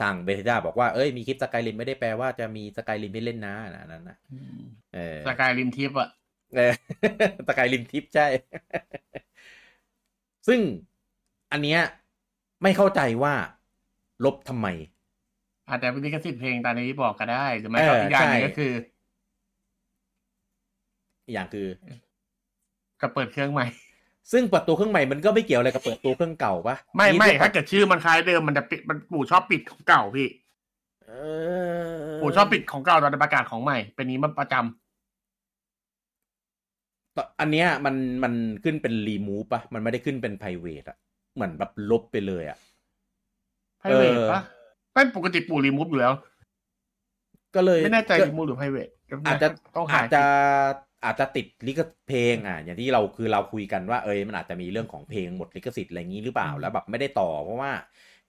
ทางเบเธด้าบอกว่าเอ้ยมีคลิปสกายริมไม่ได้แปลว่าจะมีสกายริมให้เล่นนะอันนั้นนะเออสกายริมทิปอ่ะเออสกายริมทิปใช่ ซึ่งอันเนี้ยไม่เข้าใจว่าลบทำไมอาจจะเป็นลิขสิทธิ์เพลงตอนนี้บอกก็ได้หรือไม่ก็อีกอย่างนึงก็คืออย่างคือก็เปิดเครื่องใหม่ซึ่งเปิดตัวเครื่องใหม่มันก็ไม่เกี่ยวอะไรกับเปิดตัวเครื่องเก่าปะไม่ไม่ถ้าเกิดชื่อมันคล้ายเดิมมันจะปิดมันปู่ชอบปิดของเก่าพี่เออปู่ชอบปิดของเก่าตอนประกาศของใหม่เป็นนี้มันประจำอันเนี้ยมันมันขึ้นเป็นรีมูฟปะมันไม่ได้ขึ้นเป็นไพรเวทอะเหมือนแบบลบไปเลยอะไพรเวทปะไม่ปกติปู่รีมูฟอยู่แล้วก็เลยไม่แน่ใจรีมูฟหรือไพรเวทอาจจะต้องหาจะอาจจะติดลิขสิทธิ์เพลงอ่ะอย่างที่เราคือเราคุยกันว่าเอ้ยมันอาจจะมีเรื่องของเพลงหมดลิขสิทธิ์อะไรงี้หรือเปล่าแล้วแบบไม่ได้ต่อเพราะว่า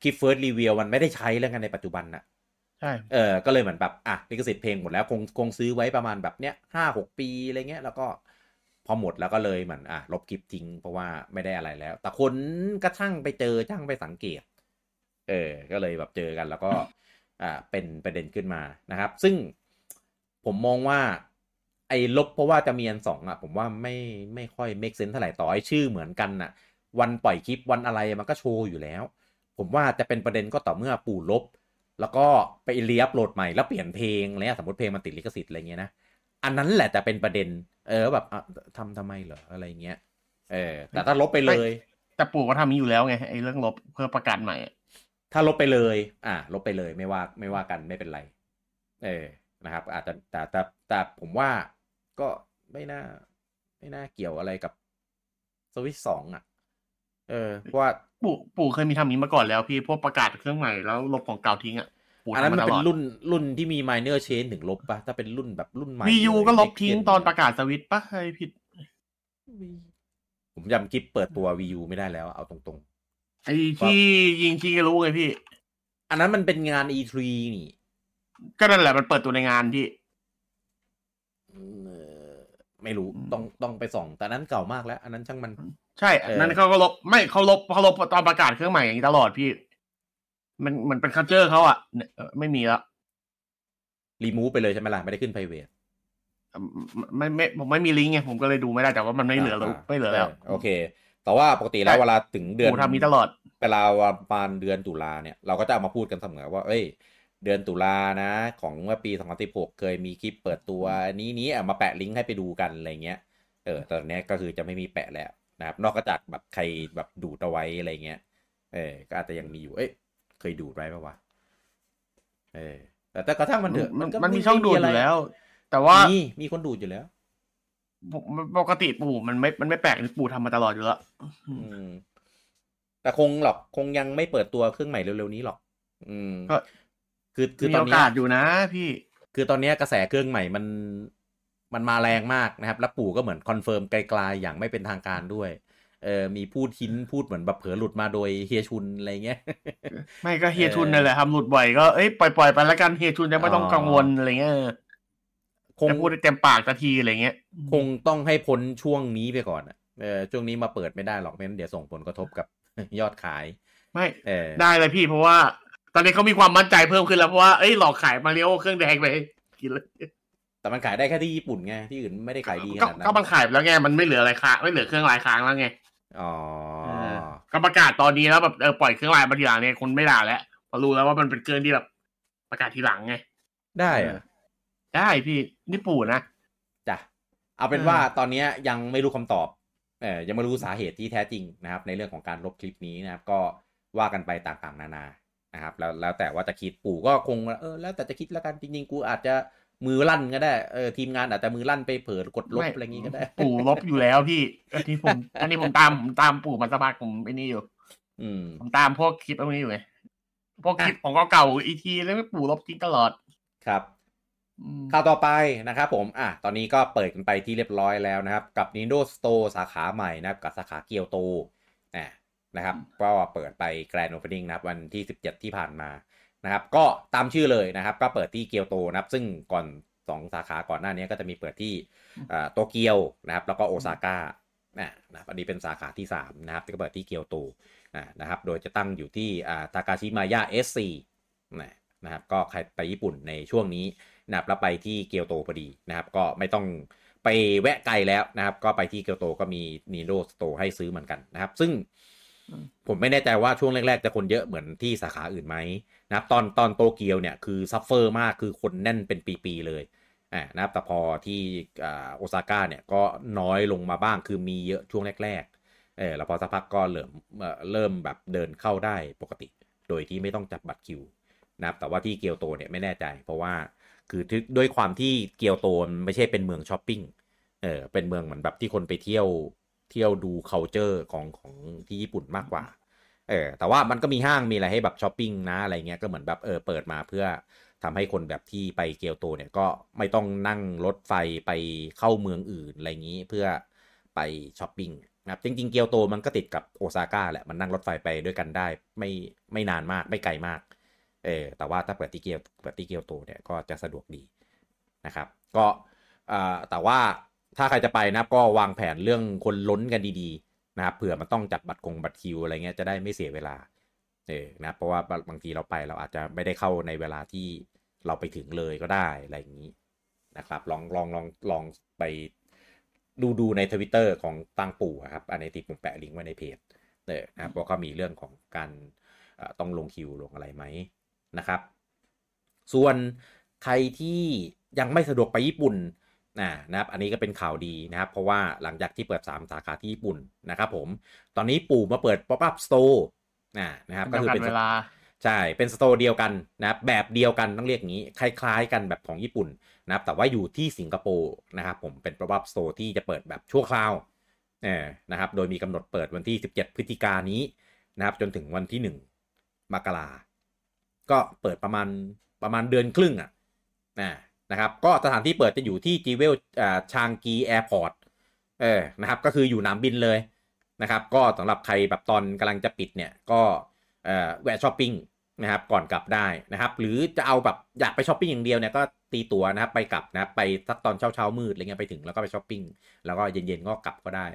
คลิป First Reveal มันไม่ได้ใช้แล้วกันในปัจจุบันน่ะใช่เออก็เลยเหมือนแบบอ่ะลิขสิทธิ์เพลงหมดแล้วคงคงซื้อไว้ประมาณแบบเนี้ย ห้าหก ปีอะไรเงี้ยแล้วก็พอหมดแล้วก็เลยเหมือนอ่ะลบคลิปทิ้งเพราะว่าไม่ได้อะไรแล้วแต่คนก็ช่างไปเจอช่างไปสังเกตเออก็เลยแบบเจอกันแล้วก็ อ่ะเป็นประเด็นขึ้นมานะครับซึ่งผมมองว่าไอ้ลบเพราะว่าจะมีอันสองอ่ะผมว่าไม่ไม่ค่อยเมคเซนส์เท่าไหร่ต่อให้ชื่อเหมือนกันน่ะวันปล่อยคลิปวันอะไรมันก็โชว์อยู่แล้วผมว่าจะเป็นประเด็นก็ต่อเมื่อปู่ลบแล้วก็ไปรีอัพโหลดใหม่แล้วเปลี่ยนเพลงแล้วสมมติเพลงมันติดลิขสิทธิ์อะไรเงี้ยนะอันนั้นแหละแต่เป็นประเด็นเออแบบทำทำไมเหรออะไรเงี้ยเออแต่ถ้าลบไปเลยแต่ปู่ก็ทำอยู่แล้วไงไอ้เรื่องลบเพื่อประกาศใหม่ถ้าลบไปเลยอ่ะลบไปเลยไม่ว่าไม่ว่ากันไม่เป็นไรเออนะครับอาจจะแต่แต่แต่ผมว่าก็ไม่น่าไม่น่าเกี่ยวอะไรกับ Switch สองอ่ะ เออว่าปู่ปู่เคยมีทำนี้มาก่อนแล้วพี่พวกประกาศเครื่องใหม่แล้วลบของเก่าทิ้งอ่ะอันนั้นมันเป็นรุ่นรุ่นที่มี minor change ถึงลบป่ะถ้าเป็นรุ่นแบบรุ่นใหม่ วี ยู ก็ลบทิ้งตอนประกาศสวิตช์ป่ะใครผิดผมจำคลิปเปิดตัว วี ยู ไม่ได้แล้วเอาตรงๆไอ้ที่ยิงชิงก็รู้ไงพี่อันนั้นมันเป็นงาน อี ทรี นี่ก็นั่นแหละมันเปิดตัวในงานพี่ไม่รู้ต้องต้องไปส่องแต่นั้นเก่ามากแล้วอันนั้นช่างมันใช่อันนั้นเขาก็ลบไม่เขาลบเขาลบตอนประกาศเครื่องใหม่อย่างนี้ตลอดพี่มันมันเป็นคัลเจอร์เขาอ่ะไม่มีแล้วรีมูฟไปเลยใช่ไหมล่ะไม่ได้ขึ้นไพรเวทไม่ไม่ผมไม่มีลิงก์ไงผมก็เลยดูไม่ได้แต่ว่ามันไม่เหลือแล้วไม่เหลือแล้วโอเคแต่ว่าปกติแล้วเวลาถึงเดือนผมทำนี้ตลอดเวลาประมาณเดือนตุลาเนี่ยเราก็จะเอามาพูดกันเสมอว่าเอ้ยเดือนตุลานะของเมื่อปีสองพันสิบหกเคยมีคลิปเปิดตัวนี้นี้เอามาแปะลิงก์ให้ไปดูกันอะไรเงี้ยเออตอนนี้ก็คือจะไม่มีแปะแล้วนะครับนอกจากแบบใครแบบดูดเอาไว้อะไรเงี้ยเออก็อาจจะยังมีอยู่เอ้ยเคยดูดไว้ป่ะวะเออแต่แต่กระทั่งมันเถอะมันมันมีช่องดูดอยู่แล้วแต่ว่ามีมีคนดูดอยู่แล้วปกติปู่มันไม่มันไม่แปลกปู่ทำมาตลอดอยู่แล้วแต่คงหรอกคงยังไม่เปิดตัวเครื่องใหม่เร็วๆนี้หรอกอืมก็คือคือตอนนี้อยู่นะพี่คือตอนนี้กระแสเครื่องใหม่มันมันมาแรงมากนะครับแล้วปู่ก็เหมือนคอนเฟิร์มไกลๆอย่างไม่เป็นทางการด้วยเออมีพูดหินพูดเหมือนแบบเผลอหลุดมาโดยเฮียชุนอะไรเงี้ยไม่ก็เฮียชุนนั่นแหละทำหลุดบ่อยก็เอ้ยปล่อยๆไปแล้วกันเฮียชุนจะไม่ต้องกังวลอะไรเงี้ยคงพูดเต็มปากตะทีอะไรเงี้ยคงต้องให้พ้นช่วงนี้ไปก่อนเออช่วงนี้มาเปิดไม่ได้หรอกไม่งั้นเดี๋ยวส่งผลกระทบกับยอดขายไม่เออได้เลยพี่เพราะว่าตอนนี้เขามีความมั่นใจเพิ่มขึ้นแล้วเพราะว่าเอ้ยหลอกขายมาริโอเครื่องแดงไปกินเลยแต่มันขายได้แค่ที่ญี่ปุ่นไงที่อื่นไม่ได้ขายดีขนาดนั้นก็มันขายแล้วไงมันไม่เหลืออะไรค้างไม่เหลือเครื่องลายค้างแล้วไงอ๋อก็ประกาศตอนนี้แล้วแบบเออปล่อยเครื่องลายมาทีหลังเนี่ยคนไม่ด่าแล้วพอรู้แล้วว่ามันเป็นเครื่องที่แบบประกาศทีหลังไงได้อะได้พี่ญี่ปุ่นนะจ้ะเอาเป็นว่าตอนนี้ยังไม่รู้คำตอบเออยังไม่รู้สาเหตุที่แท้จริงนะครับในเรื่องของการลบคลิปนี้นะครับก็ว่ากันไปต่างๆนานานะครับแล้วแล้วแต่ว่าจะคิดปู่ก็คงเออแล้วแต่จะคิดแล้วกันจริงๆกูอาจจะมือลั่นก็ได้เออทีมงานอาจจะมือลั่นไปเผลอกดลบอะไรอย่างงี้ก็ได้ปู่ลบอยู่แล้วพี่อันนี้ผมอันนี้ผมตามผมตามปู่มาสมัครผมไอ้นี่อยู่อืมผมตามพวกคลิปพวกนี้อยู่ไงพวกคลิปของเก่าๆอีทีแล้วปู่ลบทิ้งตลอดครับข่าวต่อไปนะครับผมอ่ะตอนนี้ก็เปิดกันไปที่เรียบร้อยแล้วนะครับกับ Nintendo Store สาขาใหม่นะครับกับสาขาเกียวโตนะนะครับก็เปิดไป Grand Opening นะครับวันที่สิบเจ็ดที่ผ่านมานะครับก็ตามชื่อเลยนะครับก็เปิดที่เกียวโตนะครับซึ่งก่อนสองสาขาก่อนหน้านี้ก็จะมีเปิดที่โตเกียวนะครับแล้วก็โอซาก้านะนะครับอันนี้เป็นสาขาที่สามนะครับที่เปิดที่เกียวโตนะครับโดยจะตั้งอยู่ที่ทากาชิมายะ เอส ซี นะครับก็ใครไปญี่ปุ่นในช่วงนี้นะครับแล้วไปที่เกียวโตพอดีนะครับก็ไม่ต้องไปแวะไกลแล้วนะครับก็ไปที่เกียวโตก็มี Nintendo Store ให้ซื้อเหมือนกันนะครับซึ่งผมไม่แน่ใจว่าช่วงแรกๆจะคนเยอะเหมือนที่สาขาอื่นไหมนะครับตอนตอนโตเกียวเนี่ยคือซัฟเฟอร์มากคือคนแน่นเป็นปีๆเลยอ่านะครับแต่พอที่อ่าโอซาก้าเนี่ยก็น้อยลงมาบ้างคือมีเยอะช่วงแรกๆเออแล้วพอสักพักก็เริ่มเริ่มแบบเดินเข้าได้ปกติโดยที่ไม่ต้องจับบัตรคิวนะครับแต่ว่าที่เกียวโตเนี่ยไม่แน่ใจเพราะว่าคือด้วยความที่เกียวโตมันไม่ใช่เป็นเมืองช้อปปิ้งเออเป็นเมืองเหมือนแบบที่คนไปเที่ยวเที่ยวดู culture ของของที่ญี่ปุ่นมากกว่าเออแต่ว่ามันก็มีห้างมีอะไรให้แบบช้อปปิ้งนะอะไรเงี้ยก็เหมือนแบบเออเปิดมาเพื่อทำให้คนแบบที่ไปเกียวโตเนี่ยก็ไม่ต้องนั่งรถไฟไปเข้าเมืองอื่นอะไรงี้เพื่อไปช้อปปิ้งนะครับจริงๆเกียวโตมันก็ติดกับโอซาก้าแหละมันนั่งรถไฟไปด้วยกันได้ไม่ไม่นานมากไม่ไกลมากเออแต่ว่าถ้าเปิดที่เกียวเปิดที่เกียวโตเนี่ยก็จะสะดวกดีนะครับก็เอ่อแต่ว่าถ้าใครจะไปนะครับก็วางแผนเรื่องคนล้นกันดีๆนะครับเผื่อมันต้องจัดบัตรคงบัตรคิวอะไรเงี้ยจะได้ไม่เสียเวลาเออนะเพราะว่าบางทีเราไปเราอาจจะไม่ได้เข้าในเวลาที่เราไปถึงเลยก็ได้อะไรอย่างนี้นะครับลองลองลองลองไปดูดูใน Twitter ของตังปู่ครับอันนี้ติดผมแปะลิงก์ไว้ในเพจเออนะครับเพราะก็มีเรื่องของการต้องลงคิวลงอะไรไหมนะครับส่วนใครที่ยังไม่สะดวกไปญี่ปุ่นนะนะครับอันนี้ก็เป็นข่าวดีนะครับเพราะว่าหลังจากที่เปิดสามสาขาที่ญี่ปุ่นนะครับผมตอนนี้ปู่มาเปิด pop-up store นะนะครับก็คือเป็นเวลาใช่เป็นสโตร์เดียวกันนะครับแบบเดียวกันต้องเรียกงี้คล้ายๆกันแบบของญี่ปุ่นนะครับแต่ว่าอยู่ที่สิงคโปร์นะครับผมเป็น pop-up store ที่จะเปิดแบบชั่วคราว นะครับโดยมีกำหนดเปิดวันที่สิบเจ็ดพฤศจิกายนนี้นะครับจนถึงวันที่หนึ่งมกราคมก็เปิดประมาณประมาณเดือนครึ่งอ่ะนะครับก็สถานที่เปิดจะอยู่ที่จีเวลชางกีแอร์พอร์ตเออนะครับก็คืออยู่หนามบินเลยนะครับก็สำหรับใครแบบตอนกำลังจะปิดเนี่ยก็แวะช้อปปิ้งนะครับก่อนกลับได้นะครับหรือจะเอาแบบอยากไปช้อปปิ้งอย่างเดียวเนี่ยก็ตีตั๋วนะครับไปกลับนะไปสักตอนเช้าเช้ามืดอะไรเงี้ยไปถึงแล้วก็ไปช้อปปิ้งแล้วก็เย็นๆก็กลับก็ได้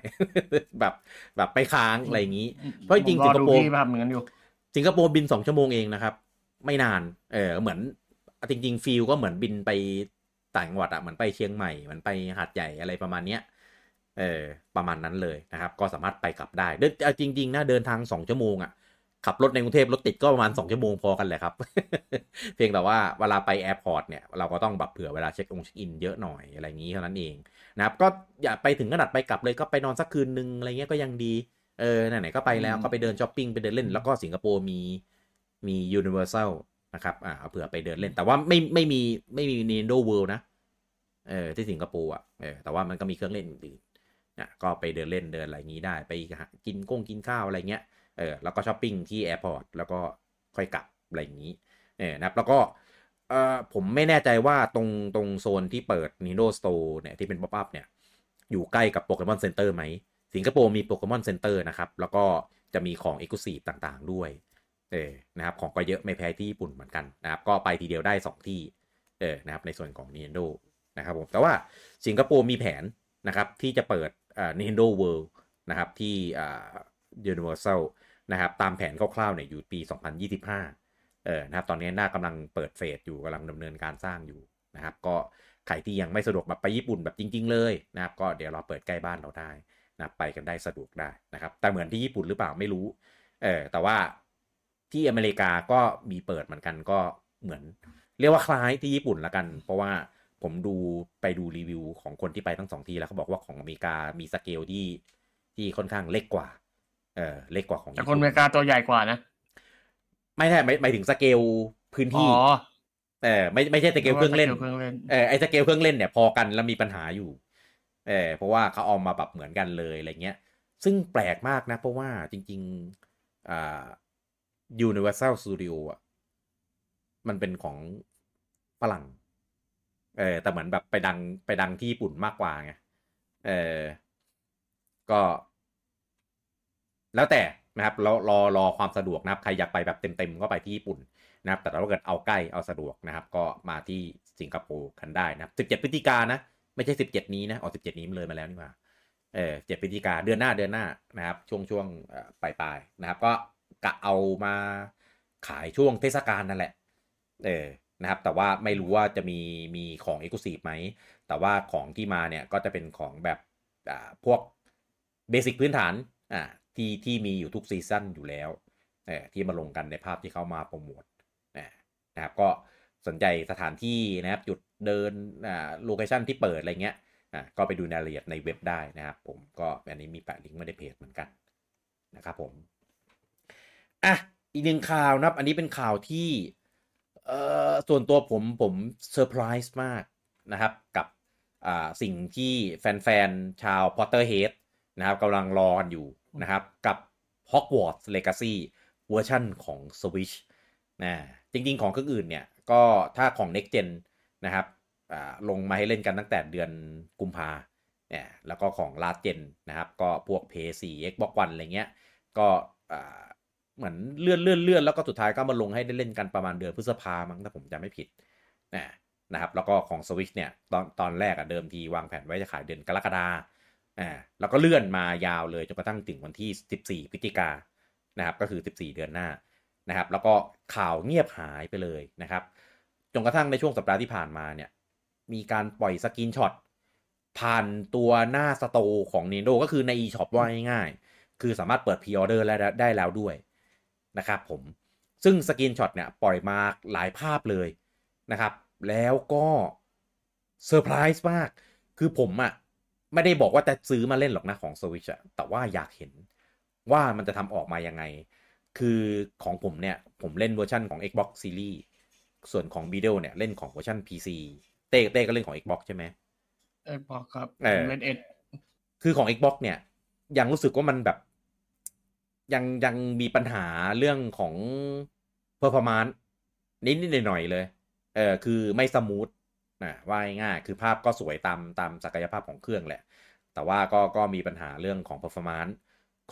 แบบแบบไปค้างอะไรอย่างนี้เพราะจริงๆสิงคโปร์สิงคโปร์บินสองชั่วโมงเองนะครับไม่นานเออเหมือนจริงๆฟิลก็เหมือนบินไปต่างจังหวัดอ่ะเหมือนไปเชียงใหม่เหมือนไปหาดใหญ่อะไรประมาณเนี้ยเออประมาณนั้นเลยนะครับก็สามารถไปกลับได้เดินจริงๆนะเดินทางสองชั่วโมงอ่ะขับรถในกรุงเทพรถติดก็ประมาณสองชั่วโมงพอกันแหละครับ เพียงแต่ว่าเวลาไปแอร์พอร์ตเนี่ยเราก็ต้องแบบเผื่อเวลาเช็คองเช็คอินเยอะหน่อยอะไรอย่างนี้เท่านั้นเองนะครับก็อย่าไปถึงขนาดไปกลับเลยก็ไปนอนสักคืนนึงอะไรเงี้ยก็ยังดีเออไหนๆก็ไปแล้วก็ไปเดินช้อปปิ้งไปเดินเล่นแล้วก็สิงคโปร์มีมี Universal นะครับอ่าเผื่อไปเดินเล่นแต่ว่าไม่ไม่มีไม่มี Nintendo World นะเออที่สิงคโปร์อ่ะเออแต่ว่ามันก็มีเครื่องเล่นอื่นก็ไปเดินเล่นเดินอะไรงี้ได้ไปกินก้งกินข้าวอะไรเงี้ยเออแล้วก็ช้อปปิ้งที่แอร์พอร์ตแล้วก็ค่อยกลับอะไรอย่างนี้เออนะครับแล้วก็เออผมไม่แน่ใจว่าตรงตรงโซนที่เปิด Nintendo Store เนี่ยที่เป็น pop-up เนี่ยอยู่ใกล้กับ Pokémon Center ไหมสิงคโปร์มี Pokémon Center นะครับแล้วก็จะมีของ Exclusive ต่างๆด้วยเออนะครับของก็เยอะไม่แพ้ที่ญี่ปุ่นเหมือนกันนะครับก็ไปทีเดียวได้สองที่เออนะครับในส่วนของ Nintendo นะครับผมแต่ว่าสิงคโปร์มีแผนนะครับที่จะเปิดอ่า Nintendo World นะครับที่อ่า Universal นะครับตามแผนคร่าวๆเนี่ยอยู่ปีสองพันยี่สิบห้าเออนะครับตอนนี้น่ากำลังเปิดเฟสอยู่กำลังดำเนินการสร้างอยู่นะครับก็ใครที่ยังไม่สะดวกแบบไปญี่ปุ่นแบบจริงๆเลยนะครับก็เดี๋ยวเราเปิดใกล้บ้านเราได้นะไปกันได้สะดวกได้นะครับแต่เหมือนที่ญี่ปุ่นหรือเปล่าไม่รู้เออแต่ว่าที่อเมริกาก็มีเปิดเหมือนกันก็เหมือนเรียกว่าคล้ายที่ญี่ปุ่นละกันเพราะว่าผมดูไปดูรีวิวของคนที่ไปทั้งสองทีแล้วเขาบอกว่าของอเมริกามีสเกลที่ที่ค่อนข้างเล็กกว่าเออเล็กกว่าของแต่คนอเมริกาตัวใหญ่กว่านะไม่ใช่หมายถึงสเกลพื้นที่อ๋อเออไม่ไม่ใช่สเกลเครื่องเล่นเออไอสเกลเครื่องเล่นเนี่ยพอกันแล้วมีปัญหาอยู่เออเพราะว่าเขาเอามาแบบเหมือนกันเลยอะไรเงี้ยซึ่งแปลกมากนะเพราะว่าจริงๆอ่า Universal Studio อ่ะมันเป็นของฝรั่งเออแต่เหมือนแบบไปดังไปดังที่ญี่ปุ่นมากกว่าไงเออก็แล้วแต่นะครับรอรอรอความสะดวกนะครับใครอยากไปแบบเต็มๆก็ไปที่ญี่ปุ่นนะครับแต่ถ้าเกิดเอาใกล้เอาสะดวกนะครับก็มาที่สิงคโปร์กันได้นะครับสิบเจ็ดพฤศจิกายนนะไม่ใช่สิบเจ็ดนี้นะอ๋อสิบเจ็ดนี้มันเลยมาแล้วนี่หว่าเออสิบเจ็ดพฤศจิกายนเดือนหน้าเดือนหน้านะครับช่วงช่วงปลายๆนะครับก็กะเอามาขายช่วงเทศกาลนั่นแหละเออนะครับแต่ว่าไม่รู้ว่าจะมีมีของ Exclusive ไหมแต่ว่าของที่มาเนี่ยก็จะเป็นของแบบอ่าพวกเบสิกพื้นฐานอ่าที่ที่มีอยู่ทุกซีซั่นอยู่แล้วเออที่มาลงกันในภาพที่เขามาโปรโมทนะครับก็สนใจสถานที่นะครับจุดเดินอ่าโลเคชั่นที่เปิดอะไรเงี้ยอ่าก็ไปดูรายละเอียดในเว็บได้นะครับผมก็อันนี้มีแปะลิงก์ไว้ในเพจเหมือนกันนะครับผมอ่ะอีกหนึ่งข่าวนะครับอันนี้เป็นข่าวที่เอ่อส่วนตัวผมผมเซอร์ไพรส์มากนะครับกับอ่าสิ่งที่แฟนๆชาว Potterhead นะครับกำลังรอกันอยู่นะครับกับ Hogwarts Legacy เวอร์ชันของ Switch นะจริงๆของเครื่องอื่นเนี่ยก็ถ้าของ Next Gen นะครับอ่าลงมาให้เล่นกันตั้งแต่เดือนกุมภาเนี่ยแล้วก็ของ Last Gen นะครับก็พวก พี เอส โฟร์ Xbox One อะไรเงี้ยก็อ่าเหมือนเลื่อนเลื่อนเลื่อนแล้วก็สุดท้ายก็มาลงให้ได้เล่นกันประมาณเดือนพฤษภามั้งถ้าผมจำไม่ผิดนะนะครับแล้วก็ของ Switch เนี่ยตอนตอนแรกอะเดิมทีวางแผนไว้จะขายเดือนกรกฎาอ่าแล้วก็เลื่อนมายาวเลยจนกระทั่งถึงวันที่สิบสี่พฤศจิกายนนะครับก็คือสิบสี่เดือนหน้านะครับแล้วก็ข่าวเงียบหายไปเลยนะครับจนกระทั่งในช่วงสัปดาห์ที่ผ่านมาเนี่ยมีการปล่อยสกรีนช็อตผ่านตัวหน้าสโตร์ของ Nintendo ก็คือใน eShop ว่าง่ายๆคือสามารถเปิดพรีออเดอร์ได้แล้วด้วยนะครับผมซึ่งสกรีนช็อตเนี่ยปล่อยมาหลายภาพเลยนะครับแล้วก็เซอร์ไพรส์มากคือผมอะไม่ได้บอกว่าจะซื้อมาเล่นหรอกนะของ Switch อะแต่ว่าอยากเห็นว่ามันจะทำออกมายังไงคือของผมเนี่ยผมเล่นเวอร์ชันของ Xbox Series ส่วนของ Beedle เนี่ยเล่นของเวอร์ชัน พี ซี เต้เต้ก็เล่นของ Xbox ใช่ไหม Xbox ครับเล่น S คือของ Xbox เนี่ย ยังรู้สึกว่ามันแบบยังยังมีปัญหาเรื่องของเพอร์ฟอร์มานซ์นิดๆหน่อยๆเลยเออคือไม่สมูทนะว่าง่ายๆคือภาพก็สวยตามตามศักยภาพของเครื่องแหละแต่ว่าก็ก็มีปัญหาเรื่องของเพอร์ฟอร์มานซ์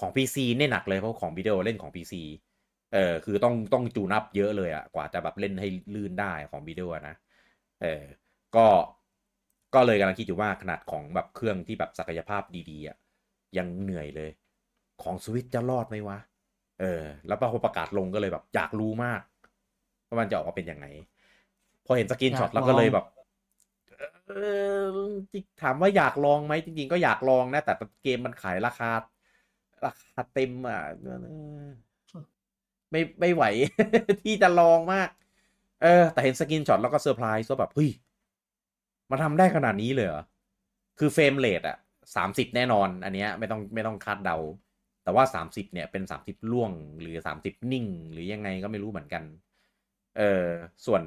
ของ พี ซี เนี่ยหนักเลยเพราะของวิดีโอเล่นของ พี ซี เออคือต้องต้องจูนอัพเยอะเลยอ่ะกว่าจะแบบเล่นให้ลื่นได้ของวิดีโอนะเออก็ก็เลยกำลังคิดอยู่ว่าขนาดของแบบเครื่องที่แบบศักยภาพดีๆอ่ะยังเหนื่อยเลยของ Switch จะรอดไหมวะเออแล้วพอประกาศลงก็เลยแบบอยากรู้มากว่ามันจะออกมาเป็นยังไงพอเห็นสกรีนช็อตแล้วก็เลยแบบเออถามว่าอยากลองไหมจริงๆก็อยากลองนะแต่เกมมันขายราคาราคาเต็มอ่ะไม่ไม่ไหว ที่จะลองมากเออแต่เห็นสกรีนช็อตแล้วก็เซอร์ไพรส์ว่าแบบเฮ้ยมันทำได้ขนาดนี้เลยเหรอคือเฟรมเรทอ่ะสามสิบแน่นอนอันเนี้ยไม่ต้องไม่ต้องคาดเดาแต่ว่าสามสิบเนี่ยเป็นสามสิบล่วงหรือสามสิบนิ่งหรือยังไงก็ไม่รู้เหมือนกันเออส่วน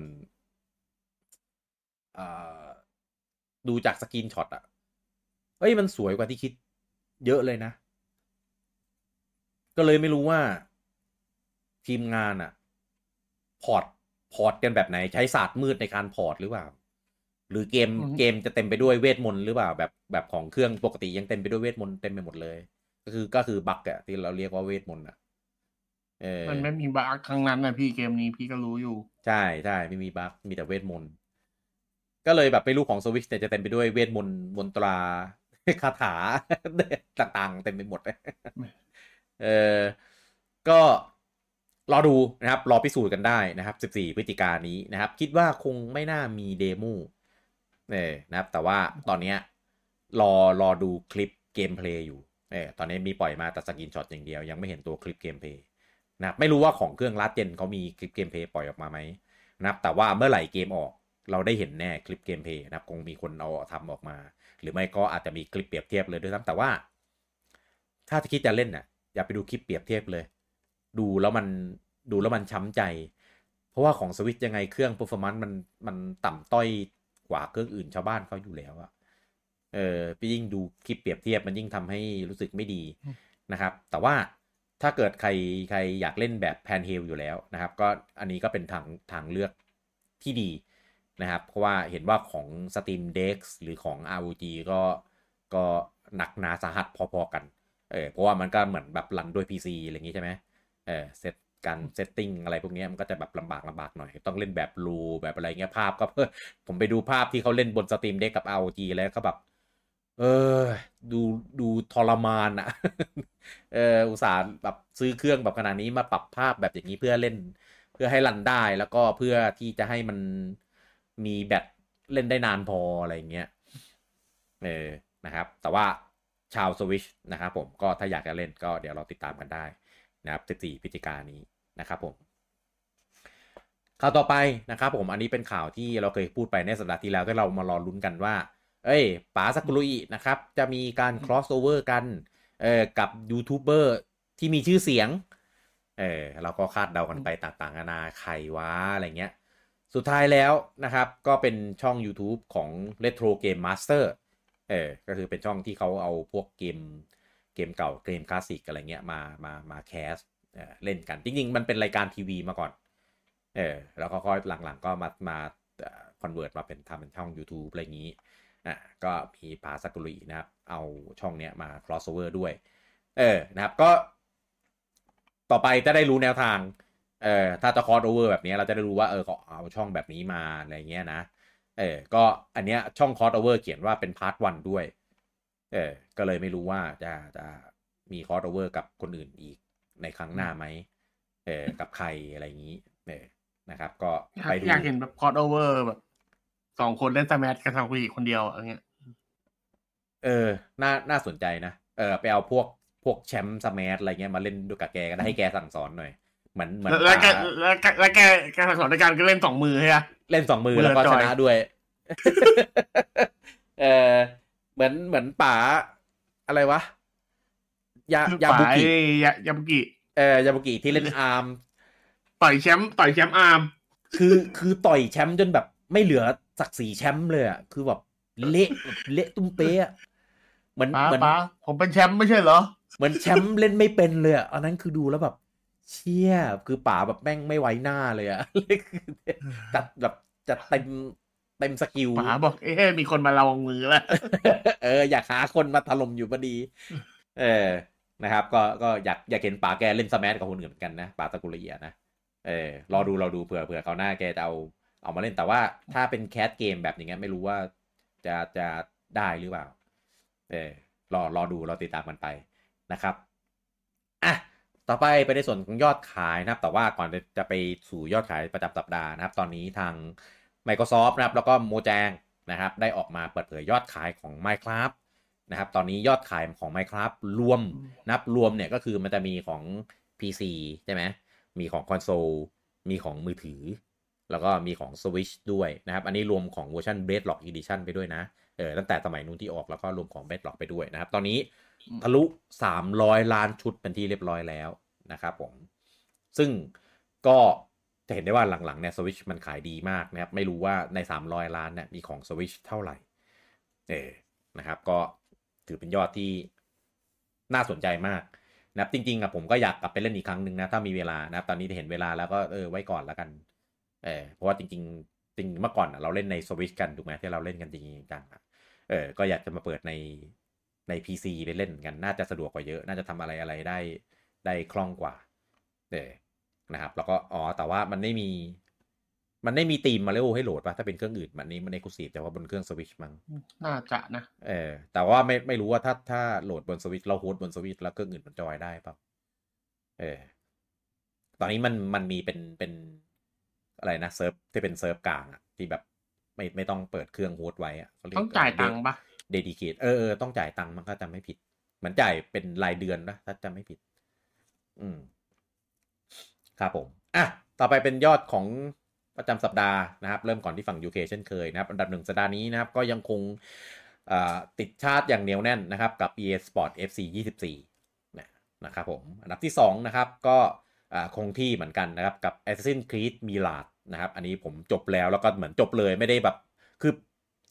เอ่อดูจากสกรีนช็อตอ่ะเอ้ยมันสวยกว่าที่คิดเยอะเลยนะก็เลยไม่รู้ว่าทีมงานอ่ะพอร์ตพอร์ตกันแบบไหนใช้ศาสตร์มืดในการพอร์ตหรือเปล่าหรือเกมเกมจะเต็มไปด้วยเวทมนต์หรือเปล่าแบบแบบของเครื่องปกติยังเต็มไปด้วยเวทมนต์เต็มไปหมดเลยก็คือก็คือบั๊กอ่ะที่เราเรียกว่าเวทมนต์อ่ะเออมันไม่มีบั๊กทั้งนั้นนะพี่เกมนี้พี่ก็รู้อยู่ใช่ใช่ไม่มีบั๊กมีแต่เวทมนต์ก็เลยแบบไม่รู้ของ Switch เนี่ยจะเต็มไปด้วยเวทมนต์มนตราคาถาต่างๆเต็มไปหมดเออก็รอดูนะครับรอพิสูจน์กันได้นะครับสิบสี่พฤศจิกายนนี้นะครับคิดว่าคงไม่น่ามีเดโมเนี่ยนะครับแต่ว่าตอนนี้รอรอดูคลิปเกมเพลย์อยู่เออตอนนี้มีปล่อยมาแต่สกินช็อตอย่างเดียวยังไม่เห็นตัวคลิปเกมเพลย์นะครับไม่รู้ว่าของเครื่องลัดเจนเขามีคลิปเกมเพลย์ปล่อยออกมาไหมนะครับแต่ว่าเมื่อไหร่เกมออกเราได้เห็นแน่คลิปเกมเพลย์นะครับคงมีคนเอาทำออกมาหรือไม่ก็อาจจะมีคลิปเปรียบเทียบเลยด้วยซ้ำแต่ว่าถ้าคิดจะเล่นน่ะอย่าไปดูคลิปเปรียบเทียบเลยดูแล้วมันดูแล้วมันช้ำใจเพราะว่าของ Switch ยังไงเครื่อง performance มันมันต่ำต้อยกว่าเครื่องอื่นชาวบ้านเขาอยู่แล้วอะเออไปยิ่งดูคลิปเปรียบเทียบมันยิ่งทำให้รู้สึกไม่ดีนะครับแต่ว่าถ้าเกิดใครใครอยากเล่นแบบแพนเฮลอยู่แล้วนะครับก็อันนี้ก็เป็นทางทางเลือกที่ดีนะครับเพราะว่าเห็นว่าของ Steam Deck หรือของ อาร์ โอ จี ก็ก็หนักหนาสาหัสพอๆกันเออเพราะว่ามันก็เหมือนแบบรันด้วย พี ซี อะไรอย่างงี้ใช่ไหมเออเซตการเซตติ้งอะไรพวกนี้มันก็จะแบบลำบากลำบากหน่อยต้องเล่นแบบรูแบบอะไรเงี้ยภาพก็เพื่อผมไปดูภาพที่เขาเล่นบน Steam Deck กับ อาร์ โอ จี แล้วก็แบบเออดูดูทรมานอ่ะเอออุตส่าห์แบบซื้อเครื่องแบบขนาดนี้มาปรับภาพแบบอย่างนี้เพื่อเล่นเพื่อให้รันได้แล้วก็เพื่อที่จะให้มันมีแบตเล่นได้นานพออะไรเงี้ยเออนะครับแต่ว่าชาว Switch นะครับผมก็ถ้าอยากจะเล่นก็เดี๋ยวเราติดตามกันได้นะครับสิบสี่พฤศจิกายนนี้นะครับผมข่าวต่อไปนะครับผมอันนี้เป็นข่าวที่เราเคยพูดไปในสัปดาห์ที่แล้วที่เรามารอลุ้นกันว่าเอ้ยป๋าซากุรุอินะครับจะมีการ crossover กันเอ่อกับยูทูบเบอร์ที่มีชื่อเสียงเออเราก็คาดเดากันไปต่างๆนานาใครวะอะไรเงี้ยสุดท้ายแล้วนะครับก็เป็นช่อง YouTube ของ Retro Game Master เออก็คือเป็นช่องที่เขาเอาพวกเกมเกมเก่าเกมคลาสสิกอะไรเงี้ยมามามาแคสเอ่อเล่นกันจริงๆมันเป็นรายการทีวีมาก่อนเออแล้วก็ค่อยหลังๆก็มามาคอนเวิร์ตมาเป็นทำเป็นช่อง YouTube อะไรอย่างงี้อ่ะก็มีป๋าซากุรุอินะครับเอาช่องเนี้ยมา crossover ด้วยเออนะครับก็ต่อไปจะได้รู้แนวทางเออถ้าจะ crossover แบบนี้เราจะได้รู้ว่าเออเขาเอาช่องแบบนี้มาอะไรเงี้ยนะเออก็อันเนี้ยช่อง crossover เขียนว่าเป็น part หนึ่ง ด้วยเออก็เลยไม่รู้ว่าจะจะมี crossover กับคนอื่นอีกในครั้งหน้าไหมเออกับใครอะไรอย่างนี้เออนะครับก็ไปดูอยากเห็นแบบ crossover แบบสองคนเล่นสแมชกับซากุรุอิคนเดียวอะไรเงี้ยเออน่าน่าสนใจนะเออไปเอาพวกพวกแชมป์สแมชอะไรเงี้ยมาเล่นด้วยกับแกก็ได้ให้แกสั่งสอนหน่อยเหมือนเหมือนแล้วแกแล้วแกแกสั่งสอนด้วยกันก็เล่นสองมือใช่ไหมเล่นสองมือแล้วก็ชนะด้วยเออเหมือนเหมือนป๋าอะไรวะยายาบุกิยาบุกิเออยาบุกิที่เล่นอาร์มต่อยแชมป์ต่อยแชมป์อาร์มคือคือต่อยแชมป์จนแบบไม่เหลือศักดิ์ศรีแชมป์เลยอ่ะคือแบบเละเละตุ้มเป๊ะเหมือนเหมือนผมเป็นแชมป์ไม่ใช่เหรอ เหมือนแชมป์เล่นไม่เป็นเลยอ่ะอันนั้นคือดูแล้วแบบเชี่ยคือป๋าแบบแม่งไม่ไว้หน้าเลยอ่ะคือจัดแบบจัดเต็มเต็มสกิลป๋าบอกเอ๊ะมีคนมาลองมือแล้วเอออยากหาคนมาถล่มอยู่พอดีเออนะครับก็ก็อยากอยากเห็นป๋าแกเล่นสแมชกับคนอื่นเหมือนกันนะป๋าตะกุเรียนะเออรอดูเราดูเผื่อเผื่อเขาหน้าแกจะเอาเอามาเล่นแต่ว่าถ้าเป็นแคสเกมแบบอย่างเงี้ยไม่รู้ว่าจะจะได้หรือเปล่าเออรอรอดูเราติดตามกันไปนะครับอ่ะต่อไปไปในส่วนของยอดขายนะครับแต่ว่าก่อนจะไปสู่ยอดขายประจำสัปดาห์นะครับตอนนี้ทาง Microsoft นะครับแล้วก็โมแจงนะครับได้ออกมาเปิดเผยยอดขายของ Minecraft นะครับตอนนี้ยอดขายของ Minecraft รวมนะครับรวมเนี่ยก็คือมันจะมีของ พี ซี ใช่ไหมมีของคอนโซลมีของมือถือแล้วก็มีของ Switch ด้วยนะครับอันนี้รวมของเวอร์ชั่น Bedrock Edition ไปด้วยนะเออตั้งแต่สมัยนู้นที่ออกแล้วก็รวมของ Bedrock ไปด้วยนะครับตอนนี้ทะลุสามร้อยล้านชุดเป็นที่เรียบร้อยแล้วนะครับผมซึ่งก็จะเห็นได้ว่าหลังๆเนี่ย Switch มันขายดีมากนะครับไม่รู้ว่าในสามร้อยล้านเนี่ยมีของ Switch เท่าไหร่เออนะครับก็ถือเป็นยอดที่น่าสนใจมากนะครับจริงๆอะผมก็อยากกลับไปเล่นอีกครั้งนึงนะถ้ามีเวลานะครับตอนนี้เห็นเวลาแล้วก็เออไว้ก่อนแล้วกันเออเพราะว่าจริงๆจริงเมื่อก่อนเราเล่นใน Switch กันถูกมั้ยที่เราเล่นกันจริงๆกันเออก็อยากจะมาเปิดในใน พี ซี ไปเล่นกันน่าจะสะดวกกว่าเยอะน่าจะทำอะไรอะไรได้ได้คล่องกว่าเออนะครับแล้วก็อ๋อแต่ว่ามันไม่มีมันไม่มีธีมมาริโอให้โหลดป่ะถ้าเป็นเครื่องอื่นมันนี้มัน Exclusive แต่ว่าบนเครื่อง Switch มั้งน่าจะนะเออแต่ว่าไม่ไม่รู้ว่าถ้าถ้าโหลดบน Switch เราโฮสต์บน Switch แล้วเครื่องอื่นมันจอยได้ป่ะเออตอนนี้มันมันมีเป็นเป็นอะไรนะเซิร์ฟที่เป็นเซิร์ฟกลางอ่ะที่แบบไม่ไม่ต้องเปิดเครื่องโฮสต์ไว้อ่ะต้องจ่ายตังค์ป่ะเดดิเคทเออๆต้องจ่ายตังค์มันก็จะไม่ผิดเหมือนจ่ายเป็นรายเดือนนะถ้าจะไม่ผิดอืมครับผมอ่ะต่อไปเป็นยอดของประจำสัปดาห์นะครับเริ่มก่อนที่ฝั่ง ยู เค เช่นเคยนะครับอันดับหนึ่งสัปดาห์นี้นะครับก็ยังคงเอ่อติดชาร์ตอย่างเหนียวแน่นนะครับกับ อี เอ Sports เอฟ ซี ยี่สิบสี่นะนะครับผมอันดับที่สองนะครับก็อ่าคงที่เหมือนกันนะครับกับ Assassin's Creed Mirage นะครับอันนี้ผมจบแล้วแล้วก็เหมือนจบเลยไม่ได้แบบคือ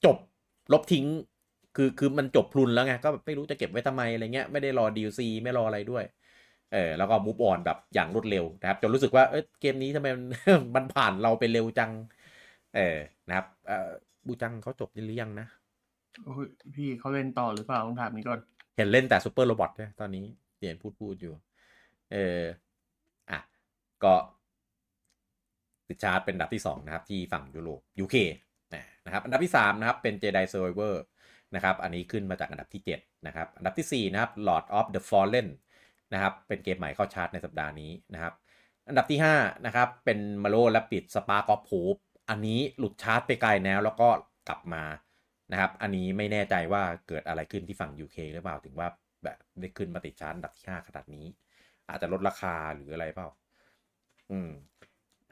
จบลบทิ้งคือคือมันจบพลุนแล้วไงก็ไม่รู้จะเก็บไว้ทำไมอะไรเงี้ยไม่ได้รอ ดี แอล ซี ไม่รออะไรด้วยเออแล้วก็มูฟออนแบบอย่างรวดเร็วนะครับจนรู้สึกว่าเอ้ยเกมนี้ทำไมมัน มันผ่านเราไปเร็วจังเออนะครับเอ่อบูจังเขาจบหรือยังนะโอ้ยพี่เขาเล่นต่อหรือเปล่าต้องถามนี้ก่อนเห็นเล่นแต่ Super Robot นะตอนนี้เห็นพูดพูดอยู่เอออ่ะก็ติดชาร์ตเป็นอันดับที่สองนะครับที่ฝั่งยุโรป ยู เค นะครับอันดับที่สามนะครับเป็น Jedi Survivorนะครับอันนี้ขึ้นมาจากอันดับที่เจ็ดนะครับอันดับที่สี่นะครับ Lord of the Fallen นะครับเป็นเกมใหม่เข้าชาร์ตในสัปดาห์นี้นะครับอันดับที่ห้านะครับเป็น Mario Rabbit Spark of Hope อันนี้หลุดชาร์ตไปไกลแล้วแล้วก็กลับมานะครับอันนี้ไม่แน่ใจว่าเกิดอะไรขึ้นที่ฝั่ง ยู เค หรือเปล่าถึงว่าแบบได้ขึ้นมาติดชาร์ตอันดับที่ห้าขนาดนี้อาจจะลดราคาหรืออะไรเปล่าอืม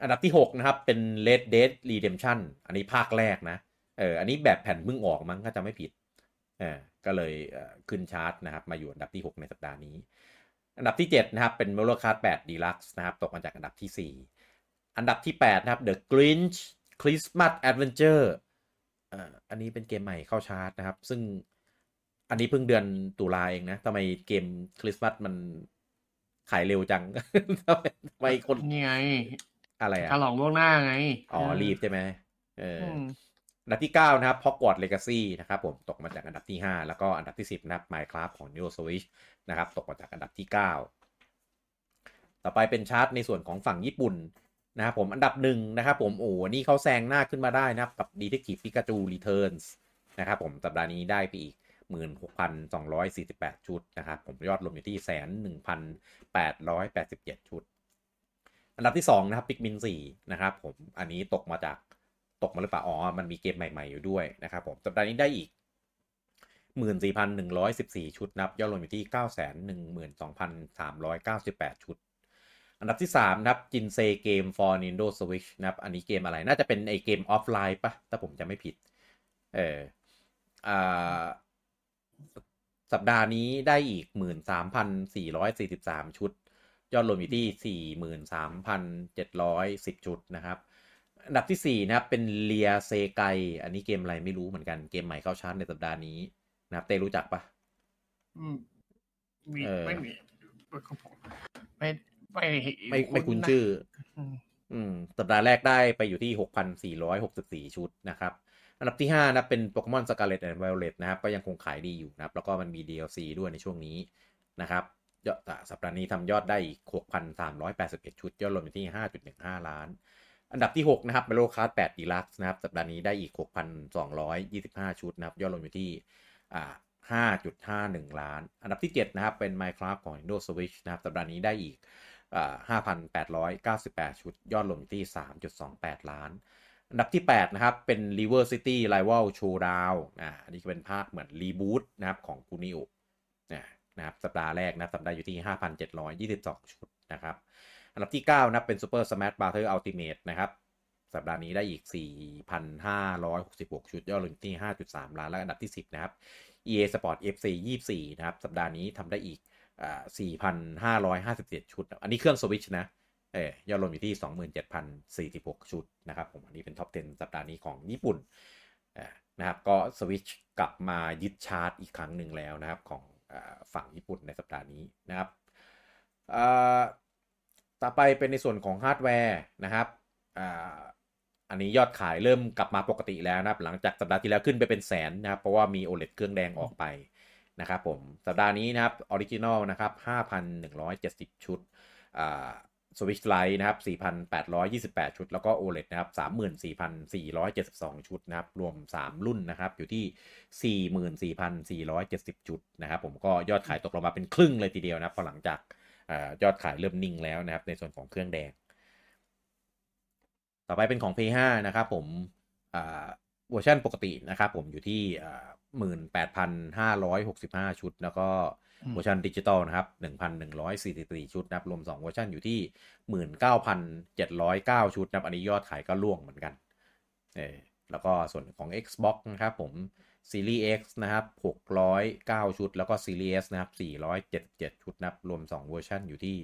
อันดับที่หกนะครับเป็น Red Dead Redemption อันนี้ภาคแรกนะเอออันนี้แบบแผ่นเพิ่งออกมั้งถ้าจำไม่ผิดอ่าก็เลยขึ้นชาร์ตนะครับมาอยู่อันดับที่หกในสัปดาห์นี้อันดับที่เจ็ดนะครับเป็น Mario Kart แปด Deluxe นะครับตกมาจากอันดับที่สี่อันดับที่แปดนะครับ The Grinch Christmas Adventure อ่าอันนี้เป็นเกมใหม่เข้าชาร์ตนะครับซึ่งอันนี้เพิ่งเดือนตุลาเองนะทำไมเกมคริสต์มาสมันขายเร็วจังทำไมคนนี่ไงอะไรอ่ะฉลองล่วงหน้าไงอ๋อรีบใช่ไหมเอออันดับที่เก้านะครับ Hogwarts Legacy นะครับผมตกมาจากอันดับที่ห้าแล้วก็อันดับที่สิบนะครับ Minecraft ของ Nintendo Switch นะครับตกมาจากอันดับที่เก้าต่อไปเป็นชาร์ตในส่วนของฝั่งญี่ปุ่นนะครับผมอันดับหนึ่งนะครับผมโอ้นี่เขาแซงหน้าขึ้นมาได้นะครับกับ Detective Pikachu Returns นะครับผมสัปดาห์นี้ได้ไปอีก หนึ่งหมื่นหกพันสองร้อยสี่สิบแปด ชุดนะครับผมยอดรวมอยู่ที่ หนึ่งหมื่นหนึ่งพันแปดร้อยแปดสิบเจ็ด ชุดอันดับที่สองนะครับ Pikmin สี่นะครับผมอันนี้ตกมาจากตกมาหรือเปล่าอ๋อมันมีเกมใหม่ๆอยู่ด้วยนะครับผมสัปดาห์นี้ได้อีก หนึ่งหมื่นสี่พันหนึ่งร้อยสิบสี่ ชุดนับยอดรวมอยู่ที่ เก้าแสนหนึ่งหมื่นสองพันสามร้อยเก้าสิบแปด ชุดอันดับที่สามนะครับ Jinsei Game for Nintendo Switch นะครับอันนี้เกมอะไรน่าจะเป็นไอเกมออฟไลน์ป่ะถ้าผมจะไม่ผิดเอออ่าสัปดาห์นี้ได้อีก หนึ่งหมื่นสามพันสี่ร้อยสี่สิบสาม ชุดยอดรวมอยู่ที่ สี่หมื่นสามพันเจ็ดร้อยสิบ ชุดนะครับอันดับที่สี่นะครับเป็นเลียเซไกอันนี้เกมอะไรไม่รู้เหมือนกันเกมใหม่เข้าชาร์ตในสัปดาห์นี้นะครับเต้รู้จักปะอืม มีไม่มีของผมไม่ไม่ไม่ไม่คุ้นชื่ออืมสัปดาห์แรกได้ไปอยู่ที่ หกพันสี่ร้อยหกสิบสี่ ชุดนะครับอันดับที่ห้านะเป็น Pokémon Scarlet and Violet นะครับก็ยังคงขายดีอยู่นะครับแล้วก็มันมี ดี แอล ซี ด้วยในช่วงนี้นะครับยอดสัปดาห์นี้ทำยอดได้อีก หกพันสามร้อยแปดสิบเอ็ด ชุดยอดรวมอยู่ที่ ห้าจุดหนึ่งห้า ล้านอันดับที่หกนะครับ Mario Kart แปด Deluxe นะครับสัปดาห์นี้ได้อีก หกพันสองร้อยยี่สิบห้า ชุดนะครับยอดรวมอยู่ที่อ่า ห้าจุดห้าหนึ่ง ล้านอันดับที่เจ็ดนะครับเป็น Minecraft ของ Nintendo Switch นะครับสัปดาห์นี้ได้อีกห้าพันแปดร้อยเก้าสิบแปด ชุดยอดรวมอยู่ที่ สามจุดสองแปด ล้านอันดับที่แปดนะครับเป็น River City Rival Showdown อ่าอันนี้เป็นภาคเหมือนรีบูทนะครับของคุนิโอนะครับสัปดาห์แรกนะสัปดาห์อยู่ที่ ห้าพันเจ็ดร้อยยี่สิบสอง ชุดนะครับอันดับที่เก้านะเป็น Super Smash Brothers Ultimate นะครับสัปดาห์นี้ได้อีก สี่พันห้าร้อยหกสิบหก ชุดยอดรวมที่ ห้าจุดสาม ล้านและอันดับที่สิบนะครับ อี เอ Sports เอฟ ซี ยี่สิบสี่นะครับสัปดาห์นี้ทำได้อีกอ่า สี่พันห้าร้อยห้าสิบเจ็ด ชุดอันนี้เครื่อง Switch นะเอ่อยอดรวมอยู่ที่ สองหมื่นเจ็ดพันสี่สิบหก ชุดนะครับผมอันนี้เป็น Top สิบ สัปดาห์นี้ของญี่ปุ่นอ่านะครับก็ Switch กลับมายึดชาร์ตอีกครั้งนึงแล้วนะครับของฝั่งญี่ปุ่นในสัปดาห์นี้นะครับต่อไปเป็นในส่วนของฮาร์ดแวร์นะครับ อ, อันนี้ยอดขายเริ่มกลับมาปกติแล้วนะครับหลังจากสัปดาห์ที่แล้วขึ้นไปเป็นแสนนะครับเพราะว่ามี โอ แอล อี ดี เครื่องแดงออกไปนะครับผมสัปดาห์นี้นะครับออริจินอลนะครับ ห้าพันหนึ่งร้อยเจ็ดสิบ ชุดอ่า Switch Lite นะครับ สี่พันแปดร้อยยี่สิบแปด ชุดแล้วก็ โอ แอล อี ดี นะครับ สามหมื่นสี่พันสี่ร้อยเจ็ดสิบสอง ชุดนะครับรวมสามรุ่นนะครับอยู่ที่ สี่หมื่นสี่พันสี่ร้อยเจ็ดสิบ ชุดนะครับผมก็ยอดขายตกลงมาเป็นครึ่งเลยทีเดียวนะครับพอหลังจากยอดขายเริ่มนิ่งแล้วนะครับในส่วนของเครื่องแดงต่อไปเป็นของ พี ห้า นะครับผมเวอร์ชันปกตินะครับผมอยู่ที่ หนึ่งหมื่นแปดพันห้าร้อยหกสิบห้า ชุดแล้วก็เวอร์ชันดิจิตอลนะครับ หนึ่งพันหนึ่งร้อยสี่สิบสี่ ชุดนะครับรวมสองเวอร์ชันอยู่ที่ หนึ่งหมื่นเก้าพันเจ็ดร้อยเก้า ชุดนะครับอันนี้ยอดขายก็ล่วงเหมือนกันเออแล้วก็ส่วนของ Xbox นะครับผม Series X นะครับหกร้อยเก้า ชุดแล้วก็ Series S นะครับสี่ร้อยเจ็ดสิบเจ็ด ชุดนะครับรวมสองเวอร์ชันอยู่ที่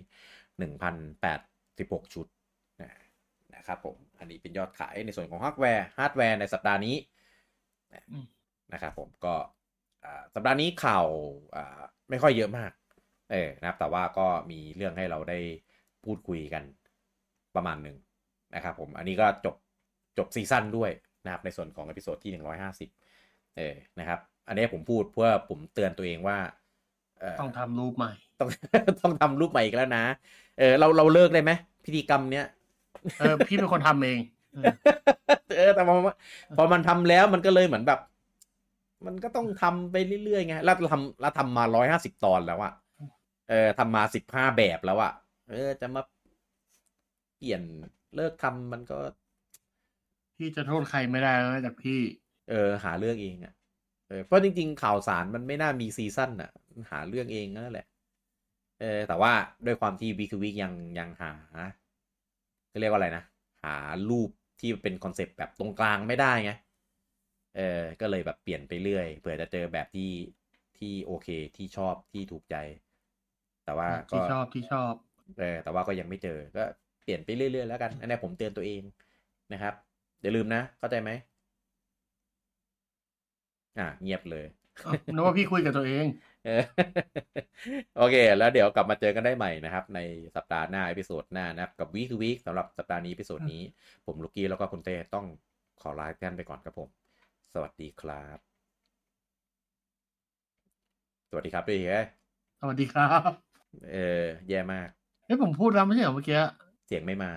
หนึ่งพันแปดร้อยสิบหก ชุดนะครับผมอันนี้เป็นยอดขายในส่วนของฮาร์ดแวร์ฮาร์ดแวร์ในสัปดาห์นี้นะครับผมก็สัปดาห์นี้ข่าวไม่ค่อยเยอะมากเออนะครับแต่ว่าก็มีเรื่องให้เราได้พูดคุยกันประมาณหนึ่งนะครับผมอันนี้ก็จบจบซีซั่นด้วยนะครับในส่วนของเอพิโซดที่หนึ่งร้อยห้าสิบเออนะครับอันนี้ผมพูดเพื่อผมเตือนตัวเองว่าต้องทำรูปใหม่ต้อง ต้องทำรูปใหม่อีกแล้วนะเออเราเราเลิกได้ไหมพิธีกรรมเนี้ยเออพี่เป็นคนทำเองเออแต่พอพอมันทำแล้วมันก็เลยเหมือนแบบมันก็ต้องทำไปเรื่อยๆไงแล้วทำแล้วทำมาหนึ่งร้อยห้าสิบตอนแล้วอะเออทำมาสิบห้าแบบแล้วอะเออจะมาเปลี่ยนเลิกทำมันก็พี่จะโทษใครไม่ได้แล้วนอกจากพี่เออหาเรื่องเองอะเออเพราะจริงๆข่าวสารมันไม่น่ามีซีซั่นอะหาเรื่องเองนั่นแหละเออแต่ว่าด้วยความที่ Week to Week ยังยังหาเรียกว่าอะไรนะหารูปที่เป็นคอนเซปต์แบบตรงกลางไม่ได้ไงเออก็เลยแบบเปลี่ยนไปเรื่อยเผื่อจะเจอแบบที่ที่โอเคที่ชอบที่ถูกใจแต่ว่าก็ที่ชอบที่ชอบเออแต่ว่าก็ยังไม่เจอก็เปลี่ยนไปเรื่อยๆแล้วกันอันนี้ผมเตือนตัวเองนะครับอย่าลืมนะเข้าใจไหมอ่ะเงียบเลยนึกว่าพี่คุยกับตัวเองโอเคแล้วเดี๋ยวกลับมาเจอกันได้ใหม่นะครับในสัปดาห์หน้าเอพิโซดหน้านะครับกับ Week to Week สำหรับสัปดาห์นี้เอพิโซดนี้ผมลูกกี้แล้วก็คุณเต้ต้องขอลากันไปก่อนครับผมสวัสดีครับสวัสดีครับด้วยฮะสวัสดีครับเออแย่มากเฮ้ยผมพูดแล้วไม่ใช่เหรอเมื่อกี้เสียงไม่มา